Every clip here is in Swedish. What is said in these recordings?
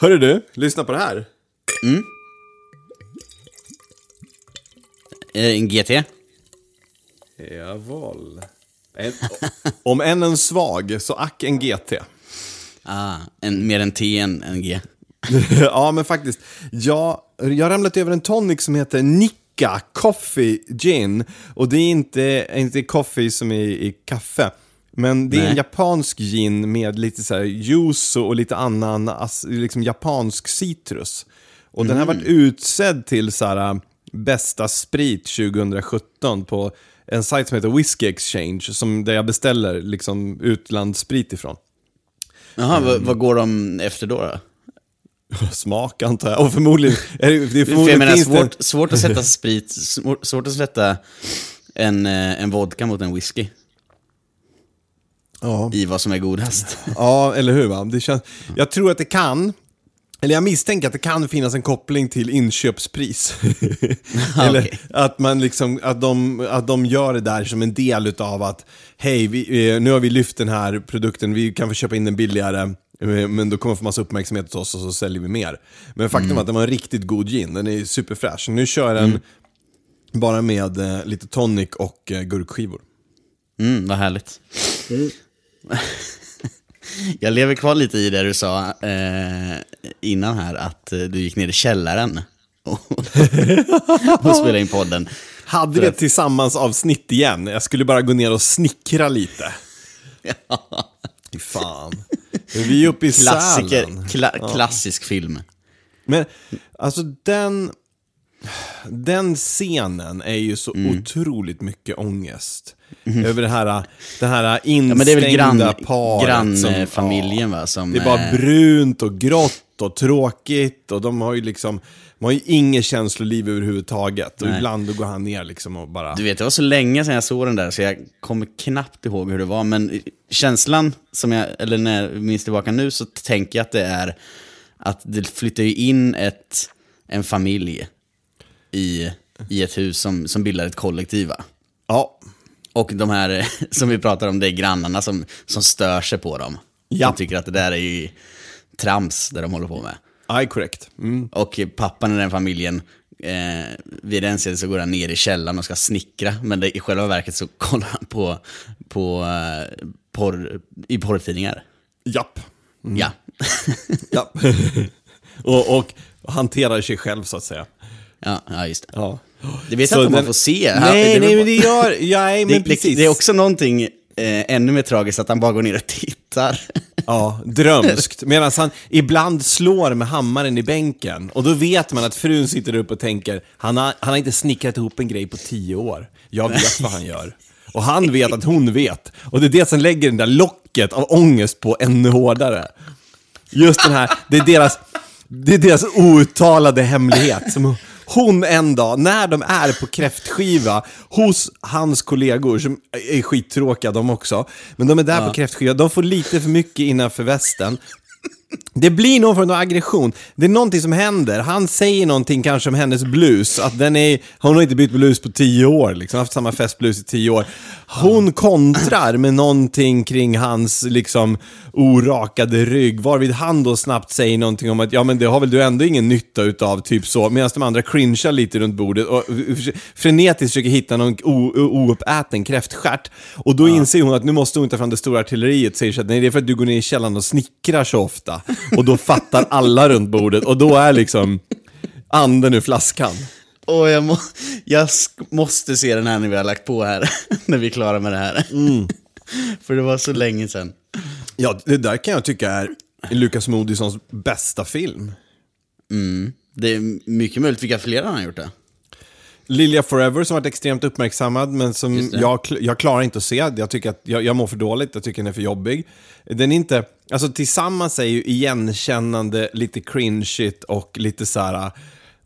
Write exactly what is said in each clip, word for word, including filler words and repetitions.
Hörru du, lyssna på det här. Mm. En G T? Javal. En, om en en svag, så ack en G T. Ah, en, mer en T än en G. Ja, men faktiskt. Jag, jag har ramlat över en tonic som heter Nica Coffee Gin. Och det är inte, inte coffee som är i kaffe. Men det är en japansk gin med lite så här yuzu och lite annan liksom japansk citrus. Och mm. den har varit utsedd till så här bästa sprit tjugo sjutton på en sajt som heter Whiskey Exchange, som där jag beställer liksom utlandssprit ifrån. Jaha, mm. vad, vad går de efter då då? Smak antar jag. Och förmodligen är det, det är förmodligen jag menar, svårt, det... svårt att sätta sprit, svårt, svårt att sätta en, en vodka mot en whisky. Ja. I vad som är godast. Ja, eller hur va? Det känns... Jag tror att det kan, eller jag misstänker att det kan finnas en koppling till inköpspris. Eller okay. att man liksom att de att de gör det där som en del utav att hej, vi, nu har vi lyft den här produkten, vi kan få köpa in den billigare, men då kommer få massa uppmärksamhet åt oss och så säljer vi mer. Men faktum mm. är att den var en riktigt god gin, den är superfräsch. Nu kör den mm. bara med lite tonic och gurkskivor. Mm, vad härligt. Mm. Jag lever kvar lite i det du sa eh, innan här, att eh, du gick ner i källaren och, och spelade in podden. Hade vi ett tillsammans avsnitt igen. Jag skulle bara gå ner och snickra lite. Ja. Fan. Vi är uppe i Klassiker, Sälen. Kla- ja. Klassisk film. Men alltså den den scenen är ju så mm. otroligt mycket ångest. Mm. Över det här, det här instängda ja, paret. Grannfamiljen va? Som, det är bara brunt och grått och tråkigt. Och de har ju liksom de har ju inget känsloliv överhuvudtaget. Och nej. Ibland då går han ner liksom och bara... Du vet, det var så länge sedan jag såg den där, så jag kommer knappt ihåg hur det var. Men känslan som jag, eller när jag minns tillbaka nu, så tänker jag att det är att det flyttar ju in ett, en familj i, i ett hus som, som bildar ett kollektiv va? Ja. Och de här som vi pratar om, det är grannarna som, som stör sig på dem. Ja. De tycker att det där är ju trams där de håller på med. Ja, korrekt. Mm. Och pappan i den familjen, eh, vid den sidan så går han ner i källaren och ska snickra. Men det, i själva verket så kollar han på, på eh, porr, i porrtidningar. Japp. Mm. Ja. Japp. och, och hanterar sig själv så att säga. Ja, ja just det. Ja. Det vet så jag inte om den... man får se. Nej, ja, nej men det gör ja, men det, precis. Det är också någonting eh, ännu mer tragiskt att han bara går ner och tittar. Ja, drömskt. Medan han ibland slår med hammaren i bänken. Och då vet man att frun sitter upp och tänker han har, han har inte snickrat ihop en grej på tio år. Jag vet vad han gör. Och han vet att hon vet. Och det är det som lägger den där locket av ångest på ännu hårdare. Just den här, det är deras, det är deras outtalade hemlighet som... Hon en dag, när de är på kräftskiva hos hans kollegor som är skittråkiga de också, men de är där ja. På kräftskiva, de får lite för mycket innanför västen. Det blir någon form av aggression. Det är någonting som händer. Han säger någonting kanske om hennes blus, att den är, hon har inte bytt blus på tio år liksom, haft samma festblus i tio år. Hon kontrar med någonting kring hans liksom orakade rygg, varvid han då snabbt säger någonting om att ja men det har väl du ändå ingen nytta utav typ så, medan de andra cringear lite runt bordet och frenetiskt försöker hitta någon o- oupäten kräftstjärt. Och då inser hon att nu måste hon inte fram det stora artilleriet, säger sig att nej, det är för att du går ner i källaren och snickrar så ofta. Och då fattar alla runt bordet. Och då är liksom anden ur flaskan. Åh, jag, må, jag sk- måste se den här när vi har lagt på här. När vi är klara med det här. Mm. För det var så länge sedan. Ja, det där kan jag tycka är Lukas Moodyssons bästa film. Mm. Det är mycket möjligt vilka flera han har gjort det. Lilja forever som varit extremt uppmärksammad, men som jag, jag klarar inte att se. Jag tycker att jag, jag mår för dåligt, jag tycker den är för jobbig. Den är inte, alltså tillsammans är ju igenkännande, lite cringe-igt och lite så här,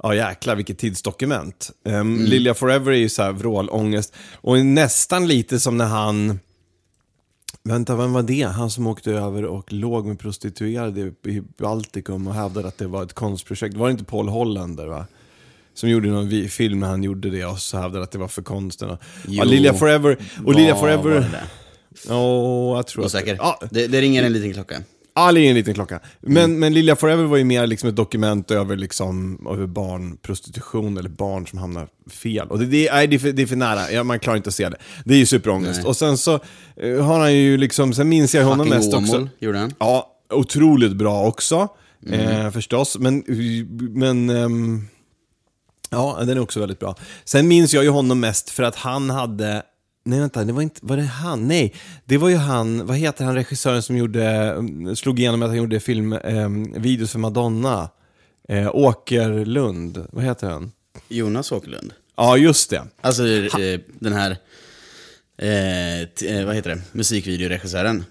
ja jäklar vilket tidsdokument. Um, mm. Lilja forever är ju så här vrålångest och nästan lite som när han, vänta vem var det? Han som åkte över och låg med prostituerade i Baltikum och hävdade att det var ett konstprojekt. Var det inte Paul Hollander va? Som gjorde någon film när han gjorde det och så hävdade att det var för konsten. Ja, Lilja forever och Lilja forever. Ja, oh, jag tror det. Att... Ah. Det, det ringer en liten klocka. Ja, det är en liten klocka. Men, mm. men Lilja forever var ju mer liksom ett dokument över, liksom, över barnprostitution eller barn som hamnar fel. Och det, det, nej, det, är, för, det är för nära. Ja, man klarar inte att se det. Det är ju superångest. Nej. Och sen så uh, har han ju liksom, sen minns jag honom mest Åmål, också. Gjorde han. Ja, otroligt bra också. Mm. Eh, förstås. Men... men um, ja, den är också väldigt bra. Sen minns jag ju honom mest för att han hade... Nej, vänta, det var inte... Var det han? Nej, det var ju han... Vad heter han, regissören som gjorde... Slog igenom att han gjorde film... Eh, videos för Madonna. Eh, Åkerlund. Vad heter han? Jonas Åkerlund. Ja, just det. Alltså han, den här... Eh, t- vad heter det? Musikvideoregissören.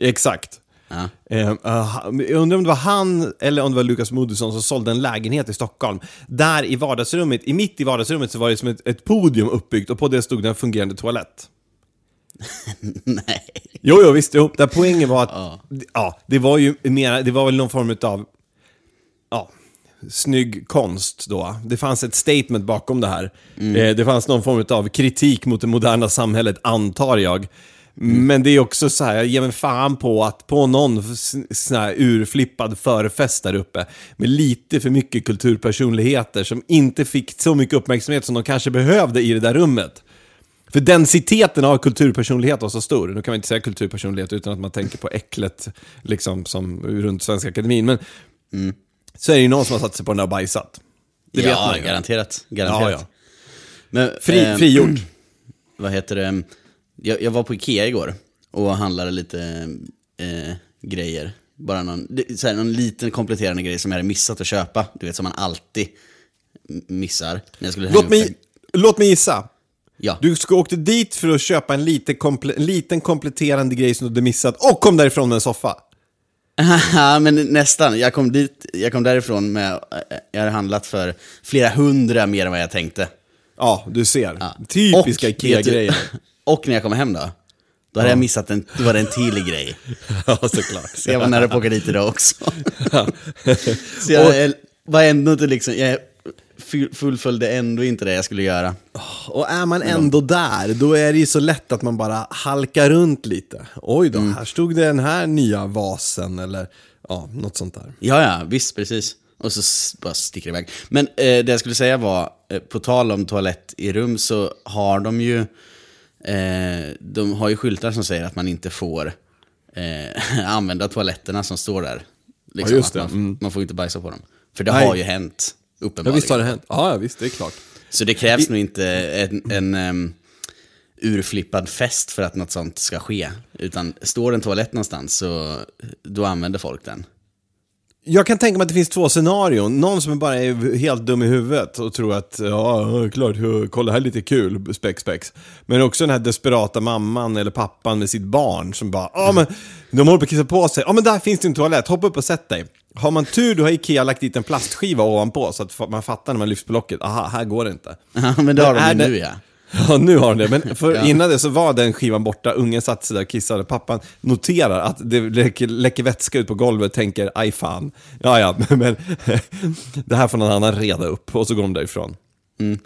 Exakt. Ja. Eh, uh, jag undrar om det var han eller om det var Lukas Moodysson som sålde en lägenhet i Stockholm. Där i vardagsrummet, i mitt i vardagsrummet, så var det som ett, ett podium uppbyggt, och på det stod det en fungerande toalett. Nej. Jo, jo, visst, jo. Där poängen var att ja. ja, det var ju mera, det var väl någon form av ja, snygg konst då. Det fanns ett statement bakom det här. Mm. Eh, det fanns någon form av kritik mot det moderna samhället, antar jag. Mm. Men det är också så här, jag ger mig fan på att på någon sån här urflippad förfest där uppe med lite för mycket kulturpersonligheter som inte fick så mycket uppmärksamhet som de kanske behövde i det där rummet. För densiteten av kulturpersonlighet var så stor. Nu kan man inte säga kulturpersonlighet utan att man tänker på äcklet liksom, som runt Svenska Akademin. Men mm. så är det ju någon som har satt sig på den där och bajsat. Det ja, vet man ju. garanterat, garanterat. Ja, ja. Men, Fri, eh, frigjort. Vad heter det? Jag, jag var på Ikea igår och handlade lite eh, grejer. Bara någon, såhär, någon liten kompletterande grej som jag hade missat att köpa. Du vet, som man alltid missar. Jag låt, mig, låt mig gissa. Ja. Du ska åka dit för att köpa en lite komple, liten kompletterande grej som du hade missat och kom därifrån med en soffa. Men nästan. Jag kom, dit, jag kom därifrån med... Jag hade handlat för flera hundra mer än vad jag tänkte. Ja, du ser. Ja. Typiska och, Ikea-grejer. Och när jag kom hem då, då hade ja. jag missat en, då var det en till grej. Ja, såklart. Så jag var nära på att åka dit idag också. Så jag, och, jag var ändå inte liksom, jag fullföljde ändå inte det jag skulle göra. Och är man ändå där, då är det ju så lätt att man bara halkar runt lite. Oj då, mm. här stod det den här nya vasen eller ja, något sånt där. Ja, ja, visst, precis. Och så bara sticker iväg. Men eh, det jag skulle säga var, eh, på tal om toalett i rum så har de ju... Eh, de har ju skyltar som säger att man inte får eh, använda toaletterna som står där liksom, ja, just det. Man, mm. man får inte bajsa på dem. För det Nej. har ju hänt uppenbarligen. Ja, visst har det hänt. Ja, visst, det är klart. Så det krävs I... nog inte en, en um, urflippad fest för att något sånt ska ske. Utan står en toalett någonstans så då använder folk den. Jag kan tänka mig att det finns två scenarion. Någon som bara är helt dum i huvudet och tror att, ja, klart, kolla här lite kul, spex, spex. Men också den här desperata mamman eller pappan med sitt barn som bara, ja men, de håller på att kissa på sig. Ja men där finns det en toalett, hoppa upp och sätt dig. Har man tur, då har Ikea lagt dit en plastskiva ovanpå så att man fattar när man lyfts på locket, aha, här går det inte. Ja, men det har de nu, det... ja. Ja, nu har den det. Men för ja. innan det så var den skivan borta. Ungen satt sig där och kissade. Pappan noterar att det läcker, läcker vätska ut på golvet. Tänker, aj fan. Ja, ja, men det här får någon annan reda upp. Och så går de därifrån. Mm.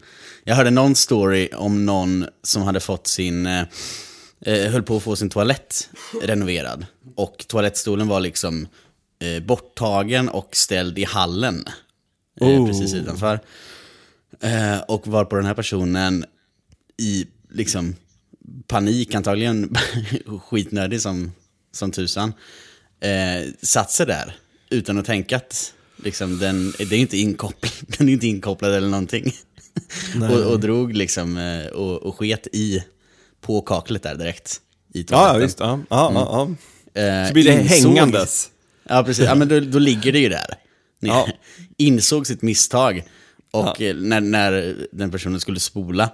Jag hörde någon story om någon som hade fått sin... Eh, höll på att få sin toalett renoverad. Och toalettstolen var liksom eh, borttagen och ställd i hallen. Eh, oh. Precis utanför. Eh, och var på den här personen... i liksom panik antagligen skitnödig som, som tusan eh, satt sig där utan att tänka att liksom, den, den, är inte inkopplad, den är inte inkopplad eller någonting och, och drog liksom eh, och, och sket i på kaklet där direkt i toaletten. Ja, visst, ja, ja, mm. ja, ja. Så blir det insåg, hängandes. Ja, precis, ja, men då, då ligger det ju där. Ja. Insåg sitt misstag och ja. när, när den personen skulle spola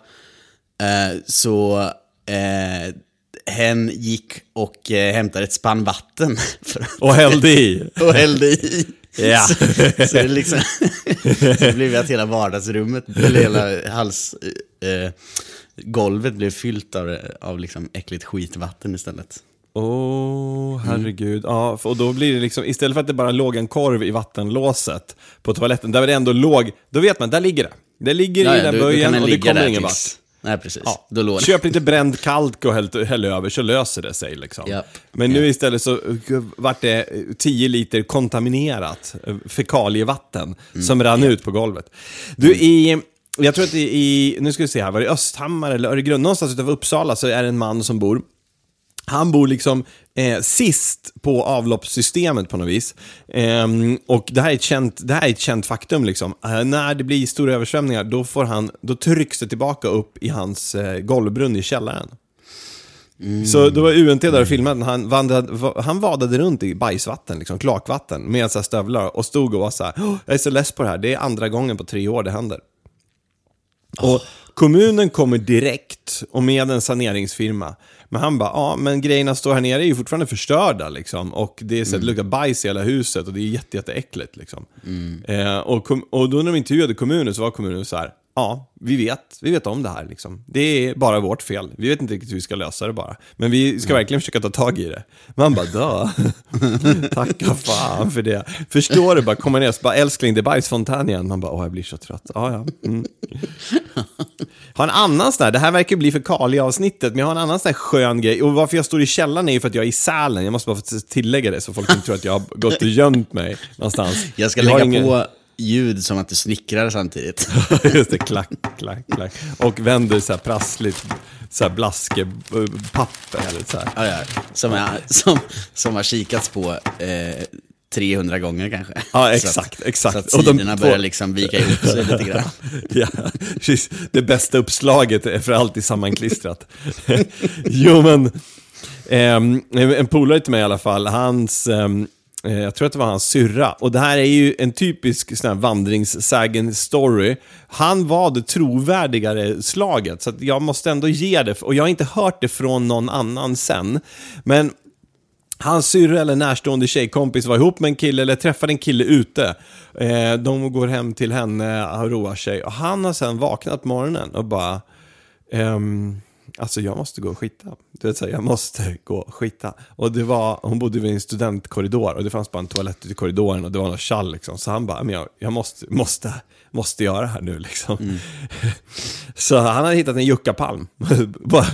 Eh, så eh, hen gick och eh, hämtade ett spann vatten för att, och hällde i och hällde i yeah. så, så det liksom så blev att hela vardagsrummet eller hela hals eh, golvet blev fyllt av, av liksom äckligt skitvatten istället. Åh, oh, herregud. Mm. Ja, och då blir det liksom, istället för att det bara låg en korv i vattenlåset på toaletten, där var det ändå låg, då vet man, där ligger det. Det ligger ja, i den böjen och det kommer ingen vatten. Nej, precis. Ja. Då lånar. Köp lite bränd kalk och häll, häll över så löser det sig liksom. Yep. Men nu yep. istället så vart det tio liter kontaminerat fekalievatten mm. som rann yep. ut på golvet. Du i jag tror att i nu ska vi se här, var det Östhammar eller Örgryte någonstans utanför Uppsala, så är det en man som bor. Han bor liksom eh, sist på avloppssystemet på något vis. Eh, och det här är ett känt, det här är ett känt faktum liksom. Eh, när det blir stora översvämningar då får han då trycks det tillbaka upp i hans eh, golvbrunn i källaren. Mm. Så då var U N T där och filmade. Han, vandrade, han vadade runt i bajsvatten, liksom, klakvatten med så här stövlar och stod och var så här, oh, jag är så less på det här. Det är andra gången på tre år det händer. Oh. Och kommunen kommer direkt och med en saneringsfirma. Men han bara, ja, men grejerna står här nere är ju fortfarande förstörda liksom. Och det är så att det luktar bajs i hela huset och det är jätte, jätteäckligt liksom. Mm. Eh, och, kom, och då när de intervjuade kommunen så var kommunen så här, ja, vi vet, vi vet om det här liksom. Det är bara vårt fel. Vi vet inte riktigt hur vi ska lösa det bara. Men vi ska verkligen försöka ta tag i det. Man bara, dö. Tacka fan för det. Förstår du bara, kommer ner och bara, älskling, det är bajsfontän igen. Man bara, åh, jag blir så trött. Ah, ja. Mm. Har en annan sån här, det här verkar bli för kalia avsnittet, men jag har en annan sån här skön grej. Och varför jag står i källaren är ju för att jag är i Sälen. Jag måste bara få tillägga det så folk inte tror att jag har gått och gömt mig någonstans. Jag ska jag lägga ingen... på... ljud som att du snickrar samtidigt. Just det, klack, klack, klack. Och vänder så här prassligt så här blaskepapper eller så här. Ja, ja. Som, är, som, som har kikats på eh, trehundra gånger kanske. Ja, exakt, så att, exakt. Så att sidorna och de, börjar på... liksom vika ihop sig lite grann. Ja, precis. Det bästa uppslaget är för alltid sammanklistrat. Jo, men eh, en polare till mig i alla fall, hans... Eh, jag tror att det var hans syrra. Och det här är ju en typisk sån här vandringssägen-story. Han var det trovärdigare slaget. Så att jag måste ändå ge det. Och jag har inte hört det från någon annan sen. Men hans syrra eller närstående tjejkompis var ihop med en kille. Eller träffade en kille ute. De går hem till henne och roar sig. Och han har sen vaknat morgonen och bara... Ehm, alltså jag måste gå och skita. Du vet så här, jag måste gå och skita. Och det var, hon bodde vid en studentkorridor och det fanns bara en toalett ute i korridoren och det var något chall liksom. Så han bara, men jag, jag måste, måste, måste göra det här nu liksom. Mm. Så han hade hittat en juckapalm. Bara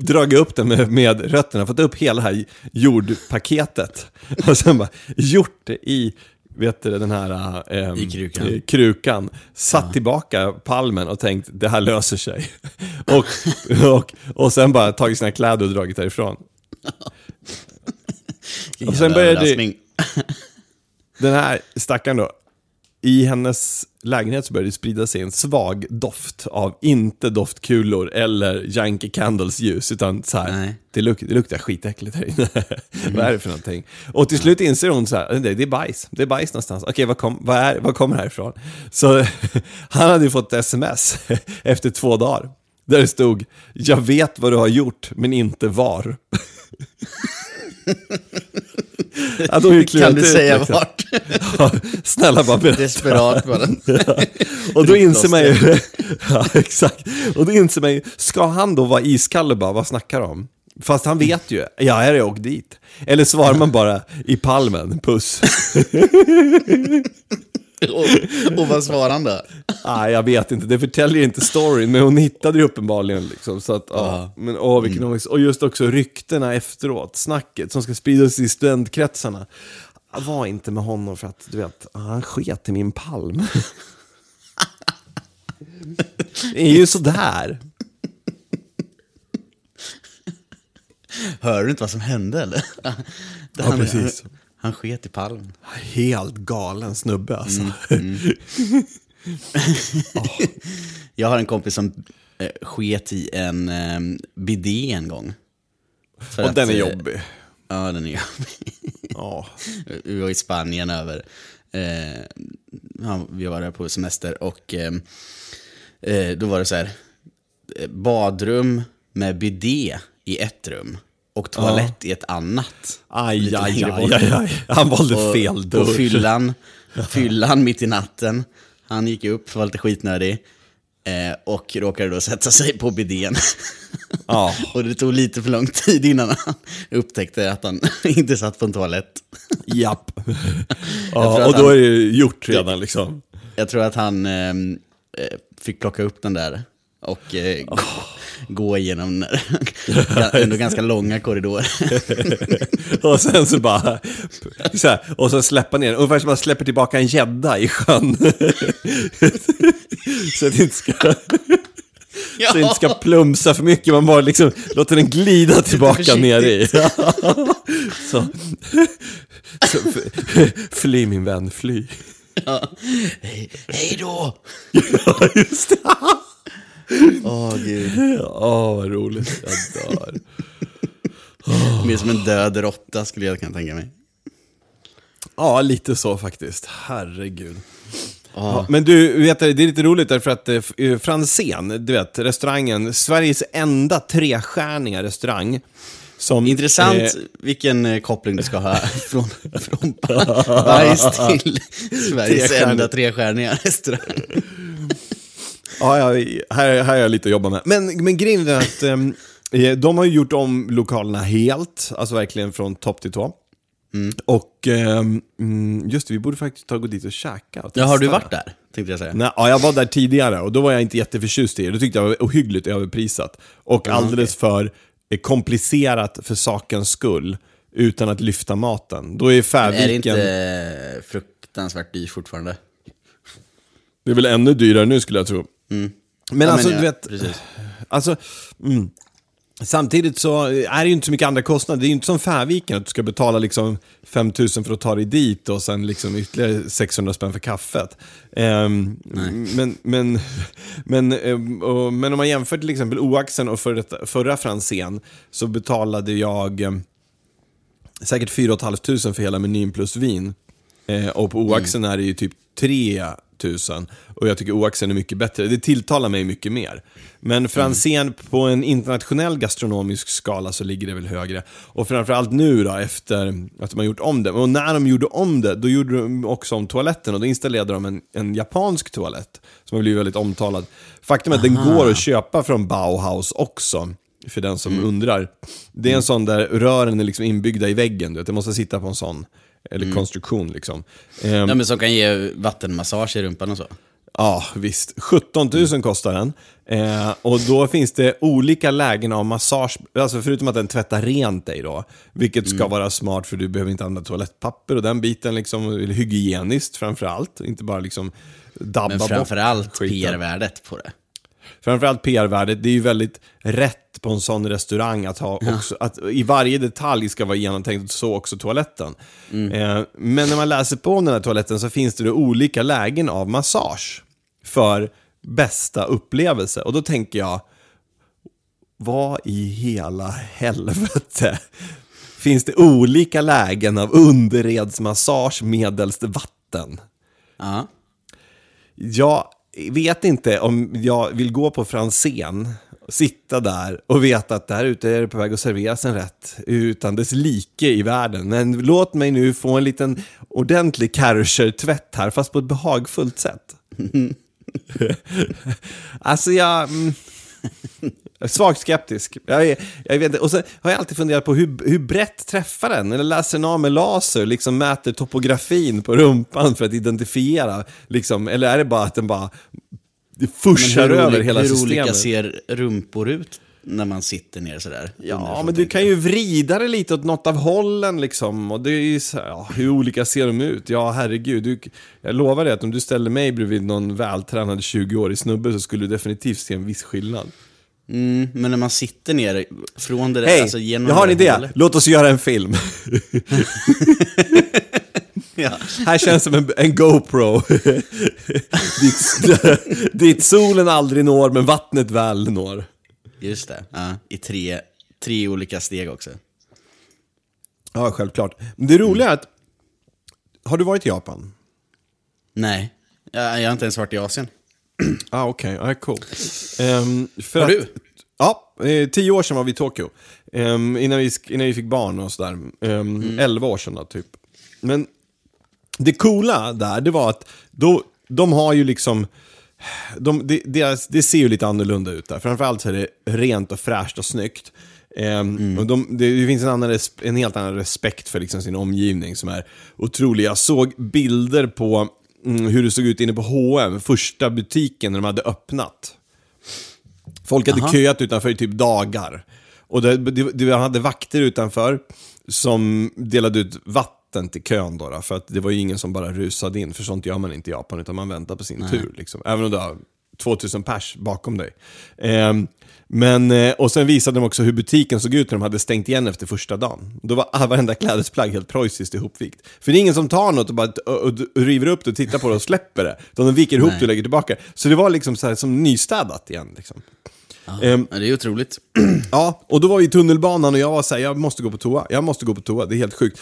dragit upp den med, med rötterna, fått upp hela det här jordpaketet. Och sen bara gjort det i... vet du, den här eh, I krukan. krukan satt ja. Tillbaka palmen och tänkt, det här löser sig. och, och, och sen bara tagit sina kläder och dragit härifrån. Och sen började det, den här stackaren då, i hennes lägenhet så började det sprida sig en svag doft av inte doftkulor eller Yankee Candles ljus, utan så här, det, luk- det luktar skitäckligt här inne. Mm. Vad är det för någonting? Och till slut inser hon så här, det är bajs. Det är bajs någonstans. Okej, vad, kom, vad, är, vad kommer härifrån? Så han hade ju fått sms efter två dagar. Där det stod, jag vet vad du har gjort, men inte var. Ja, kan du säga ut, vart? Ja, snälla bara berätta. Desperat var den. Ja. Och då inser man ju ja, exakt. Och då inser man ju, ska han då vara iskall och bara, vad snackar de om? Fast han vet ju, ja, är det åkt dit? Eller svarar man bara i palmen, puss. Och, och vad svarar han då? Ah, jag vet inte, det förtäljer inte storyn. Men hon hittade det uppenbarligen liksom, så att, ah, men, oh, vilken mm. Och just också ryktena efteråt, snacket som ska spridas i studentkretsarna. Var inte med honom för att du vet, han sket i min palm. Det är ju sådär. Hör du inte vad som hände eller? Ja, han, precis. Han sket i palmen. Helt galen snubbe alltså. Mm, mm. Oh. Jag har en kompis som eh, sket i en eh, bidé en gång. För och att, den är jobbig. Eh, ja, den är jobbig. Oh. Vi var i Spanien över. Eh, ja, vi var där på semester och eh, då var det så här badrum med bidé i ett rum. Och toalett ja. I ett annat. Aj, aj, aj, aj, aj. Han valde och, fel dörr. Och fyllan, fyllan mitt i natten. Han gick upp, var lite skitnödig. Eh, och råkade då sätta sig på bidén. Ja. Och det tog lite för lång tid innan han upptäckte att han inte satt på en toalett. Japp. Ja, och då han, är det gjort redan liksom. Jag tror att han eh, fick plocka upp den där och eh, oh. gå igenom ändå ganska långa korridorer. Och sen så bara så här, och så släppa ner, ungefär som man släpper tillbaka en gädda i sjön. Så att inte ska ja. Så inte ska plumsa för mycket. Man bara liksom låter den glida tillbaka ner i. Så, så fly min vän, fly. Ja. Hej, hej då. Ja, just det. Åh oh, gud. Åh oh, vad roligt, jag dör. Oh. Mer som en död råtta skulle jag kunna tänka mig. Ja, lite så faktiskt. Herregud. Ah. Ja, men du vet, det är lite roligt därför att eh, Frantzén, du vet, restaurangen, Sveriges enda trestjärniga restaurang. Som, intressant eh, vilken koppling du ska ha från, från Bajs till Sveriges trestjärn. Enda trestjärniga restaurang. Ja, ja, här, här är jag lite att jobba med. Men, men grejen är att eh, de har ju gjort om lokalerna helt, alltså verkligen från topp till tå. Mm. Och eh, just det, vi borde faktiskt ta gå dit och käka och ja, har du varit där? Tänkte jag säga. Nej, ja, jag var där tidigare och då var jag inte jätteförtjust i det. Då tyckte jag var ohyggligt överprisat och mm, alldeles okay. för eh, komplicerat för sakens skull utan att lyfta maten. Då är Färdviken. Är det inte fruktansvärt dyrt fortfarande? Det är väl ännu dyrare nu skulle jag tro. Mm. Men ja, alltså men ja, du vet precis. Alltså mm. Samtidigt så är det ju inte så mycket andra kostnader. Det är ju inte som Färdviken att du ska betala liksom fem tusen för att ta dig dit och sen liksom ytterligare sexhundra spänn för kaffet. Um, men, men, men, och, men om man jämför till exempel Oaxen och förra, förra Frantzén så betalade jag um, säkert fyra tusen femhundra för hela menyn plus vin. Uh, och på Oaxen mm. är det ju typ tre tusen och jag tycker Oaxen är mycket bättre. Det tilltalar mig mycket mer. Men Frantzén mm. på en internationell gastronomisk skala så ligger det väl högre. Och framförallt nu då efter att de har gjort om det. Och när de gjorde om det, då gjorde de också om toaletten och då installerade de en, en japansk toalett som har blivit väldigt omtalad. Faktum är att Aha. den går att köpa från Bauhaus också. För den som mm. undrar. Det är en mm. sån där rören är liksom inbyggda i väggen. Du vet, det måste sitta på en sån. Eller mm. konstruktion liksom. Ja, men som kan ge vattenmassage i rumpan och så. Ja, visst. sjutton tusen mm. kostar den. Eh, och då finns det olika lägen av massage. Alltså förutom att den tvättar rent dig då. Vilket ska mm. vara smart för du behöver inte använda toalettpapper. Och den biten liksom, eller hygieniskt framförallt. Inte bara liksom dabba bort. Men framförallt P R-värdet på det. Framförallt P R-värdet, det är ju väldigt rätt på en sån restaurang att ha också, ja. Att i varje detalj ska vara genomtänkt, så också toaletten. Mm. Eh, men när man läser på den här toaletten så finns det då olika lägen av massage för bästa upplevelse. Och då tänker jag, vad i hela helvete finns det olika lägen av underredsmassage medelst vatten? Ja. Ja. Vet inte om jag vill gå på Frantzén, sitta där och veta att där ute är det på väg att serveras en rätt utan dess like i världen. Men låt mig nu få en liten ordentlig karcher-tvätt här, fast på ett behagfullt sätt. Alltså jag... svagt skeptisk. Jag, är, jag vet inte. Och så har jag alltid funderat på hur, hur brett träffar den. Eller läser den av med laser, liksom mäter topografin på rumpan för att identifiera. Liksom. Eller är det bara att den bara fursar över olika, hela hur systemet? Hur olika ser rumpor ut när man sitter ner sådär? Ja, men du kan ju vrida det lite åt något av hållen liksom. Och det är ju så här, ja, hur olika ser de ut? Ja, herregud. Du, jag lovar dig att om du ställer mig bredvid någon vältränad tjugo-årig snubbe så skulle du definitivt se en viss skillnad. Mm, men när man sitter ner från det där, hey, alltså genom. Jag har en idé. Hållet. Låt oss göra en film. Ja. Här känns som en, en GoPro. ditt, ditt solen aldrig når, men vattnet väl når. Just det. Ja, i tre tre olika steg också. Ja, självklart. Men det roliga är att har du varit i Japan? Nej. Jag, jag har inte ens varit i Asien. Ah, okej, okay. ah, cool. um, För har du? Att, ja, tio år sedan var vi i Tokyo, um, innan, vi, innan vi fick barn och sådär, um, mm. elva år sedan då, typ. Men det coola där, det var att då, de har ju liksom de, de, deras, det ser ju lite annorlunda ut där. Framförallt så är det rent och fräscht och snyggt. Mm. Mm. Och de, det finns en, annan, en helt annan respekt för liksom sin omgivning som är otrolig. Jag såg bilder på hur det såg ut inne på H och M, första butiken när de hade öppnat. Folk hade Aha. köat utanför i typ dagar. Och det, det, det hade vakter utanför som delade ut vatten till kön då, då. För att det var ju ingen som bara rusade in. För sånt gör man inte i Japan, utan man väntar på sin Nej. tur liksom. Även om du har tvåtusen pers bakom dig. Eh, men, och sen visade de också hur butiken såg ut när de hade stängt igen efter första dagen. Då var varenda klädesplagg helt preussiskt ihopvikt. För det är ingen som tar något och, bara, och, och, och river upp det och tittar på det och släpper det. De viker ihop det och lägger tillbaka. Så det var liksom så här, som nystädat igen liksom. Ja, um, det är otroligt. Ja, och då var vi i tunnelbanan och jag var så här, jag måste gå på toa. Jag måste gå på toa, det är helt sjukt.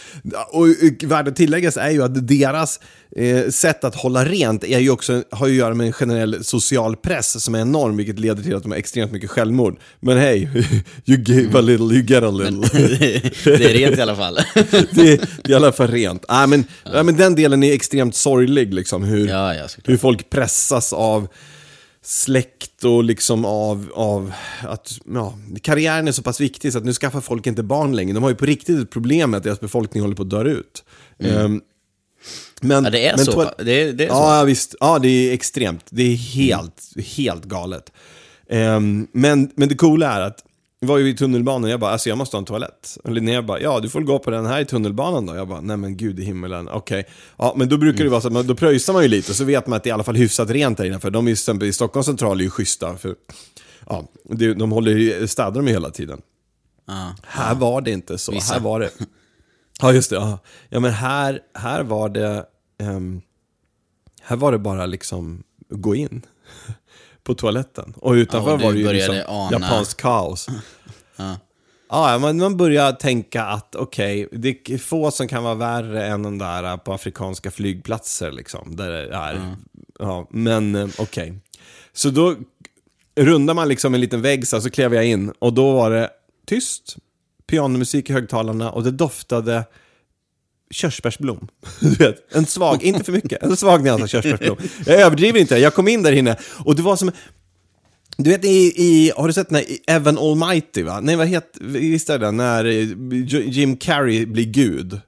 Och värde tilläggas är ju att deras eh, sätt att hålla rent är ju också, har ju att göra med en generell social press som är enorm, vilket leder till att de har extremt mycket självmord. Men hej, you give a little, you get a little. Det är rent i alla fall. det, är, det är i alla fall rent. Ah, men, ja. ah, men den delen är extremt sorglig liksom, hur, ja, ja, hur folk pressas av släkt och liksom av, av att ja, karriären är så pass viktig så att nu skaffar folk inte barn längre. De har ju på riktigt ett problem med att deras befolkning håller på att dö ut. Mm. Um, men, ja, det är men, så. Att, det är, det är ja, så. Visst. Ja, det är extremt. Det är helt, mm. helt galet. Um, men, men det coola är att jag var ju i tunnelbanan och jag bara, alltså jag måste ha en toalett. Och Linnea bara, ja du får gå på den här i tunnelbanan då. Jag bara, nej men gud i himmelen, okej. Okay. Ja, men då brukar mm. det vara så att då pröjsar man ju lite och så vet man att det är i alla fall hyfsat rent där innanför. De är ju till exempel i Stockholms central är ju schyssta för, ja, det, de håller ju, städar dem ju hela tiden. Ah, här ah. var det inte så, Vissa. här var det. Ja just det, aha. ja men här, här var det, um, här var det bara liksom gå in på toaletten. Och utanför ja, och var det ju liksom japansk kaos. ja. ja, men man börjar tänka att okej, okay, det är få som kan vara värre än de där på afrikanska flygplatser liksom, där det är. Mm. Ja, men okej. Okay. Så då rundar man liksom en liten vägg så, så klev jag in och då var det tyst, pianomusik i högtalarna och det doftade körsbärsblom. Du vet, en svag, inte för mycket, en svag nyans av körsbärsblom. Jag överdriver inte, jag kom in där inne och det var som, du vet i, i har du sett när Evan Almighty va? Nej vad heter, visst är det när Jim Carrey blir gud.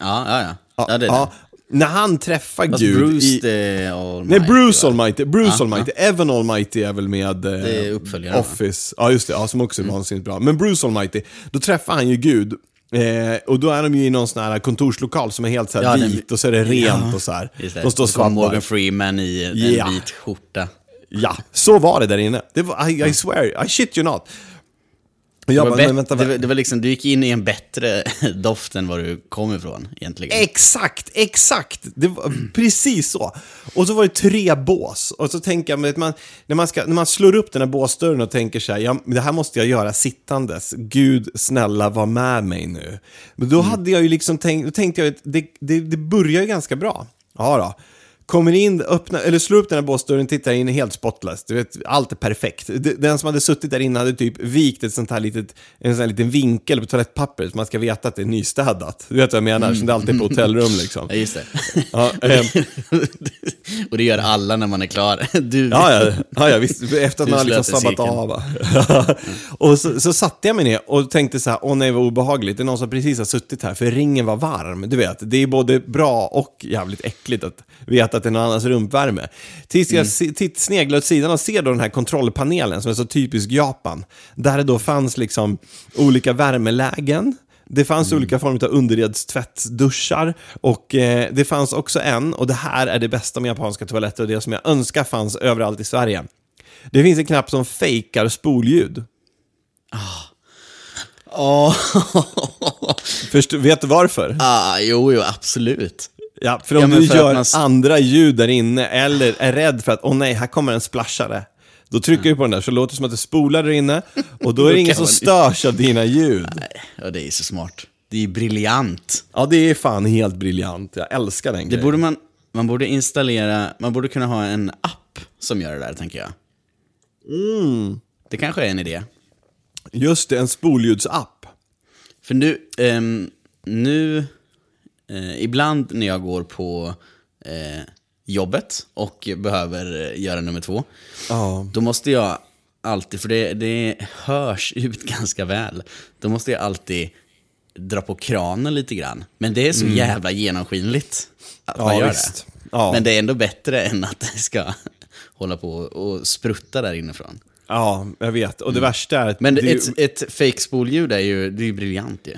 Ja, ja, ja. Ja, ja, det är det. Ja. När han träffar Fast Gud Bruce i, Almighty, nej, Bruce Almighty Bruce ah, Almighty ah. Evan Almighty är väl med eh, Office. Ja just det, ja, som också är mm. vansinnigt bra. Men Bruce Almighty, då träffar han ju Gud. Eh, och då är de ju i någon sån här kontorslokal som är helt så här ja, vit den, och så är det rent ja, och så här. De står så kom Morgan Freeman i en yeah. vit skjorta. Ja, så var det där inne. Det var, I, I swear, I shit you not. Och jag det, var bara, bet- vänta, det, var, det var liksom du gick in i en bättre doft än var du kom ifrån egentligen. Exakt, exakt. Det var precis så. Och så var det tre bås och så tänker jag, man när man ska när man slår upp den här båsdörren och tänker så här, ja, det här måste jag göra sittandes. Gud snälla var med mig nu. Men då mm. hade jag ju liksom tänkt, då tänkte jag att det det, det börjar ju ganska bra. Ja då. Kommer in, öppna, eller slår upp den här båsdörren, tittar in helt spotless. Du vet, allt är perfekt. Den som hade suttit där inne hade typ vikt ett sånt här litet, en sån här liten vinkel på toalettpappret så man ska veta att det är nystädat. Du vet vad jag menar, mm. som det alltid är på hotellrum liksom. Ja, just det. Ja, äm... Och det gör alla när man är klar. Du... Ja, ja, ja, ja, visst. Efter att man har liksom sabbat av. Och så, så satte jag mig ner och tänkte så här, åh nej vad obehagligt. Det är någon som precis har suttit här för ringen var varm. Du vet, det är både bra och jävligt äckligt att veta att det är någon annans rumpvärme. Tills jag mm. titt, sneglar åt sidan och ser då den här kontrollpanelen som är så typisk Japan. Där då fanns liksom olika värmelägen. Det fanns mm. olika former av underredstvättsduschar. Och eh, det fanns också en, och det här är det bästa med japanska toaletter och det som jag önskar fanns överallt i Sverige. Det finns en knapp som fejkar spolljud. Ah. Oh. Först, vet du varför? Ah, jo, jo, absolut. Ja, för om ja, du för gör man... andra ljud där inne eller är rädd för att, åh oh nej, här kommer en splashare. Då trycker mm. du på den där så låter det som att det spolar där inne och då är det ingen som störs av dina ljud. Nej, ja, det är så smart. Det är briljant. Ja, det är fan helt briljant. Jag älskar den det grejen. Borde man, man borde installera, man borde kunna ha en app som gör det där, tänker jag. Mm. Det kanske är en idé. Just det, en spoljudsapp. För nu, um, nu... Eh, ibland när jag går på eh, jobbet och behöver göra nummer två oh. då måste jag alltid, för det, det hörs ut ganska väl, då måste jag alltid dra på kranen lite grann. Men det är så mm. jävla genomskinligt att ja, man gör visst. det ja. Men det är ändå bättre än att det ska hålla på och sprutta där inifrån. Ja, jag vet. Och det mm. värsta är att... Men det, ett, ju... ett fake-spolljud är ju, det är ju briljant ju.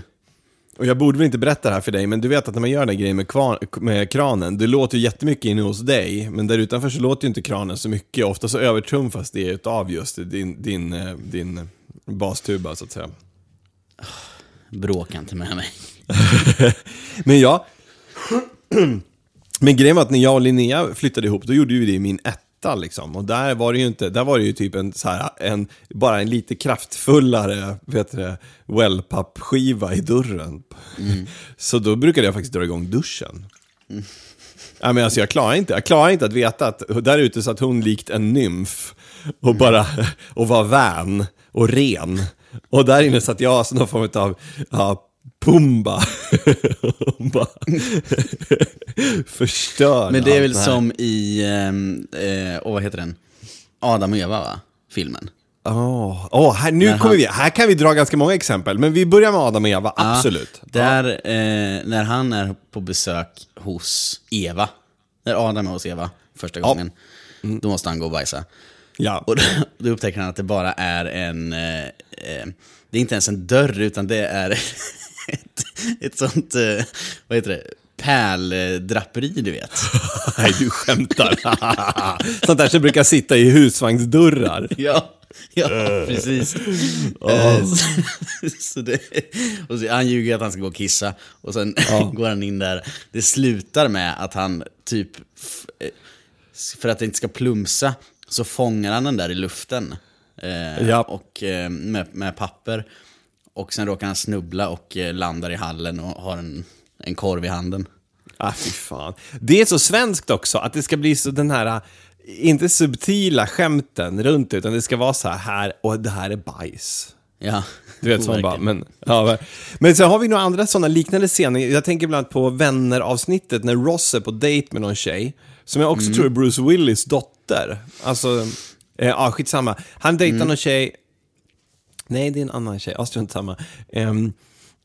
Och jag borde väl inte berätta det här för dig, men du vet att när man gör den här grejen med, kvar- med kranen, det låter ju jättemycket inne hos dig, men där utanför så låter ju inte kranen så mycket. Ofta så övertrumfas det utav just din, din, din bastuba, så att säga. Bråka inte med mig. Men jag... Men grejen var att när jag och Linnea flyttade ihop, då gjorde ju det i min etta liksom. Och där var det ju inte, där var det ju typ en så här, en bara en lite kraftfullare, vet du, wellpappskiva i dörren. Mm. Så då brukade jag faktiskt dra igång duschen. Mm. Ja, men alltså jag klarar inte, jag klarar inte att veta att där ute satt hon likt en nymf och bara och var vän och ren. Och där inne satt jag som någon form av ja, Pumba. Bara förstör. Men det är väl som i eh, åh, vad heter den? Adam och Eva, va? Filmen. Åh, oh, oh, här nu när kommer han... vi. Här kan vi dra ganska många exempel, men vi börjar med Adam och Eva, ja, absolut. Där eh, när han är på besök hos Eva. När Adam är hos Eva första gången. Ja. Mm. Då måste han gå och bajsa. Ja. Och då, då upptäcker han att det bara är en eh, eh, det är inte ens en dörr, utan det är ett, ett sånt, vad heter det, pärldraperi, du vet. Nej, du skämtar. Sånt där som brukar sitta i husvagnsdörrar. Ja, ja, precis. Oh. Så det, och så, han ljuger att han ska gå och kissa. Och sen oh. går han in där. Det slutar med att han typ, för att det inte ska plumsa, så fångar han den där i luften. Eh, ja. Och eh, med, med papper. Och sen råkar han snubbla och eh, landar i hallen och har en, en korv i handen. Ah, fy fan. Det är så svenskt också att det ska bli så den här, inte subtila skämten runt, utan det ska vara så här, här och det här är bajs. Ja. Du vet, som bara, men, ja, men så har vi några andra sådana liknande scener. Jag tänker ibland på Vänner-avsnittet när Ross är på dejt med någon tjej som jag också mm. tror är Bruce Willis dotter. Alltså... Ja, eh, ah, skitsamma. Han dejtar mm. någon tjej. Nej, det är en annan tjej. Ah, strunt samma. Um,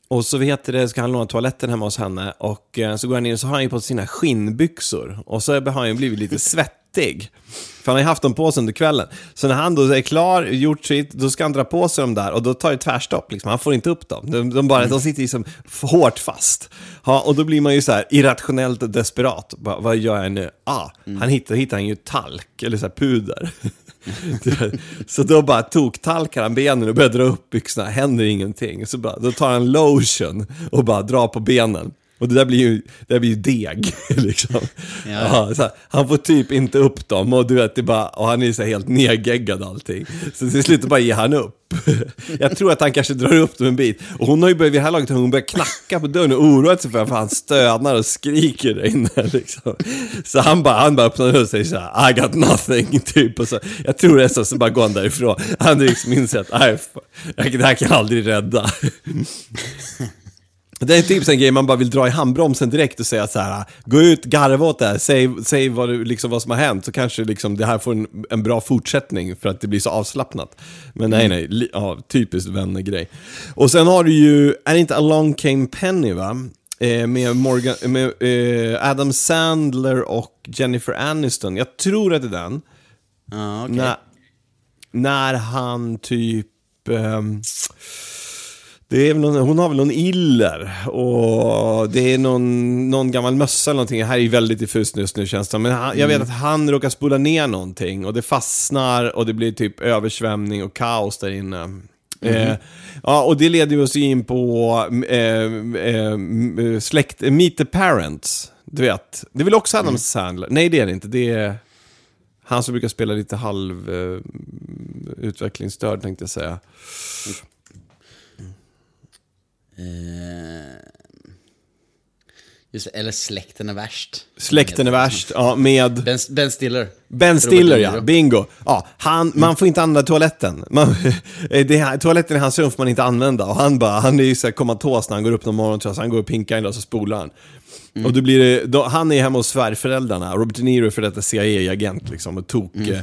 och så vet det, ska han låna toaletten hemma hos henne. Och eh, så går han in och så har han ju på sina skinnbyxor. Och så har han ju blivit lite svettig. För han har ju haft dem på sig under kvällen. Så när han då är klar, gjort sitt, då ska han dra på sig dem där. Och då tar det tvärstopp liksom. Han får inte upp dem. De, de, bara, mm. de sitter liksom hårt fast. Ha, och då blir man ju så här irrationellt och desperat. Bara, vad gör jag nu? Ah, mm. han hittar, hittar han ju talk. Eller så här puder. Så då bara tog talkaren benen och började dra upp byxorna. Händer ingenting. Så bara, då tar han lotion och bara drar på benen. Och det där blir ju, det där blir ju deg liksom. Ja. Ja, så här, han får typ inte upp dem. Och du vet, det bara, och han är så helt nedgeggad allting. Så till slut bara ger han upp. Jag tror att han kanske drar upp dem en bit. Och hon har ju börjat, vid det här laget, hon börjar knacka på dörren och oroat sig för, för han stönar och skriker där inne liksom. Så han bara, han bara öppnar och säger så här, I got nothing typ. Och så, jag tror det är så, så bara går han därifrån. Han liksom inser att nej, det här kan jag aldrig rädda. Det är typ en grej man bara vill dra i handbromsen direkt och säga så här: gå ut, garva åt det här, säg, säg vad, du, liksom, vad som har hänt, så kanske liksom, det här får en, en bra fortsättning för att det blir så avslappnat. Men nej, nej, li, ja, typiskt vännergrej. Och sen har du ju, är det inte Along Came Penny, va? Eh, med Morgan, med eh, Adam Sandler och Jennifer Aniston. Jag tror att det är den. Ah, okay. när, när han typ... Eh, Det är någon, hon har väl någon iller och det är någon, någon gammal mössa eller någonting. Här är ju väldigt diffust just nu, känns det. Men han, jag vet att han råkar spola ner någonting och det fastnar och det blir typ översvämning och kaos där inne. Mm. Eh, ja, och det leder ju oss in på eh, eh, släkt, Meet the Parents, du vet. Det vill också Adam mm. Sandler. Nej, det är det inte. Det är han som brukar spela lite halv eh, utvecklingsstörd, tänkte jag säga. Just, eller Släkten är värst. Släkten är värst, ja, med Ben, Ben Stiller. Ben Stiller, ja, bingo. Ja, han, man får inte använda toaletten. Man, det är, toaletten är hans rum, får man inte använda. Och han bara, han är ju så här komatos när han går upp någon morgon, så han går och pinkar in och så spolar han. Mm. Och då blir det, då, han är hemma hos svärföräldrarna. Robert De Niro är för detta C I A-agent liksom, och tok mm.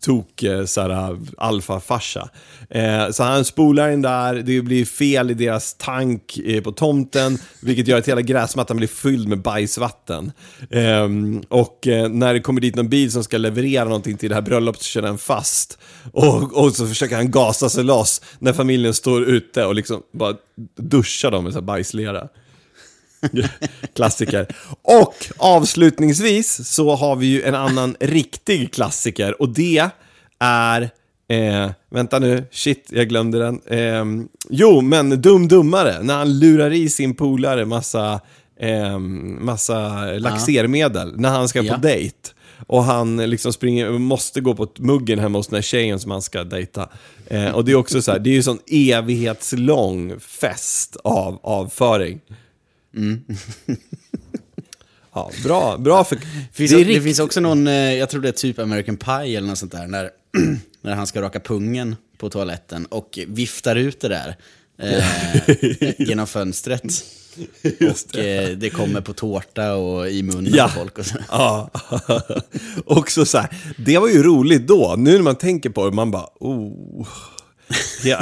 tok såhär alfafarsa. Eh, så han spolar in där, det blir fel i deras tank eh, på tomten, vilket gör att hela gräsmattan blir fylld med bajsvatten. Eh, och eh, när det kommer dit någon bil som ska leverera någonting till det här bröllopet så kör den fast. Och, och så försöker han gasa sig loss när familjen står ute och liksom bara duschar dem med så här bajslera. Klassiker. Och avslutningsvis så har vi ju en annan riktig klassiker. Och det är eh, vänta nu, shit, jag glömde den eh, jo, men Dum Dummare. När han lurar i sin polare massa, eh, massa laxermedel när han ska ja. på dejt. Och han liksom springer, måste gå på muggen hemma hos den här tjejen som han ska dejta. eh, Och det är också så här, det är ju en sån evighetslång fest av avföring. Mm. Ja, bra, bra för... finns det, det finns också någon, jag tror det är typ American Pie eller något sånt där, när, när han ska raka pungen på toaletten och viftar ut det där eh, genom fönstret. Just och det. Eh, det kommer på tårta och i munnen ja. på folk och så. Ja. Också så här, det var ju roligt då. Nu när man tänker på det, man bara oh.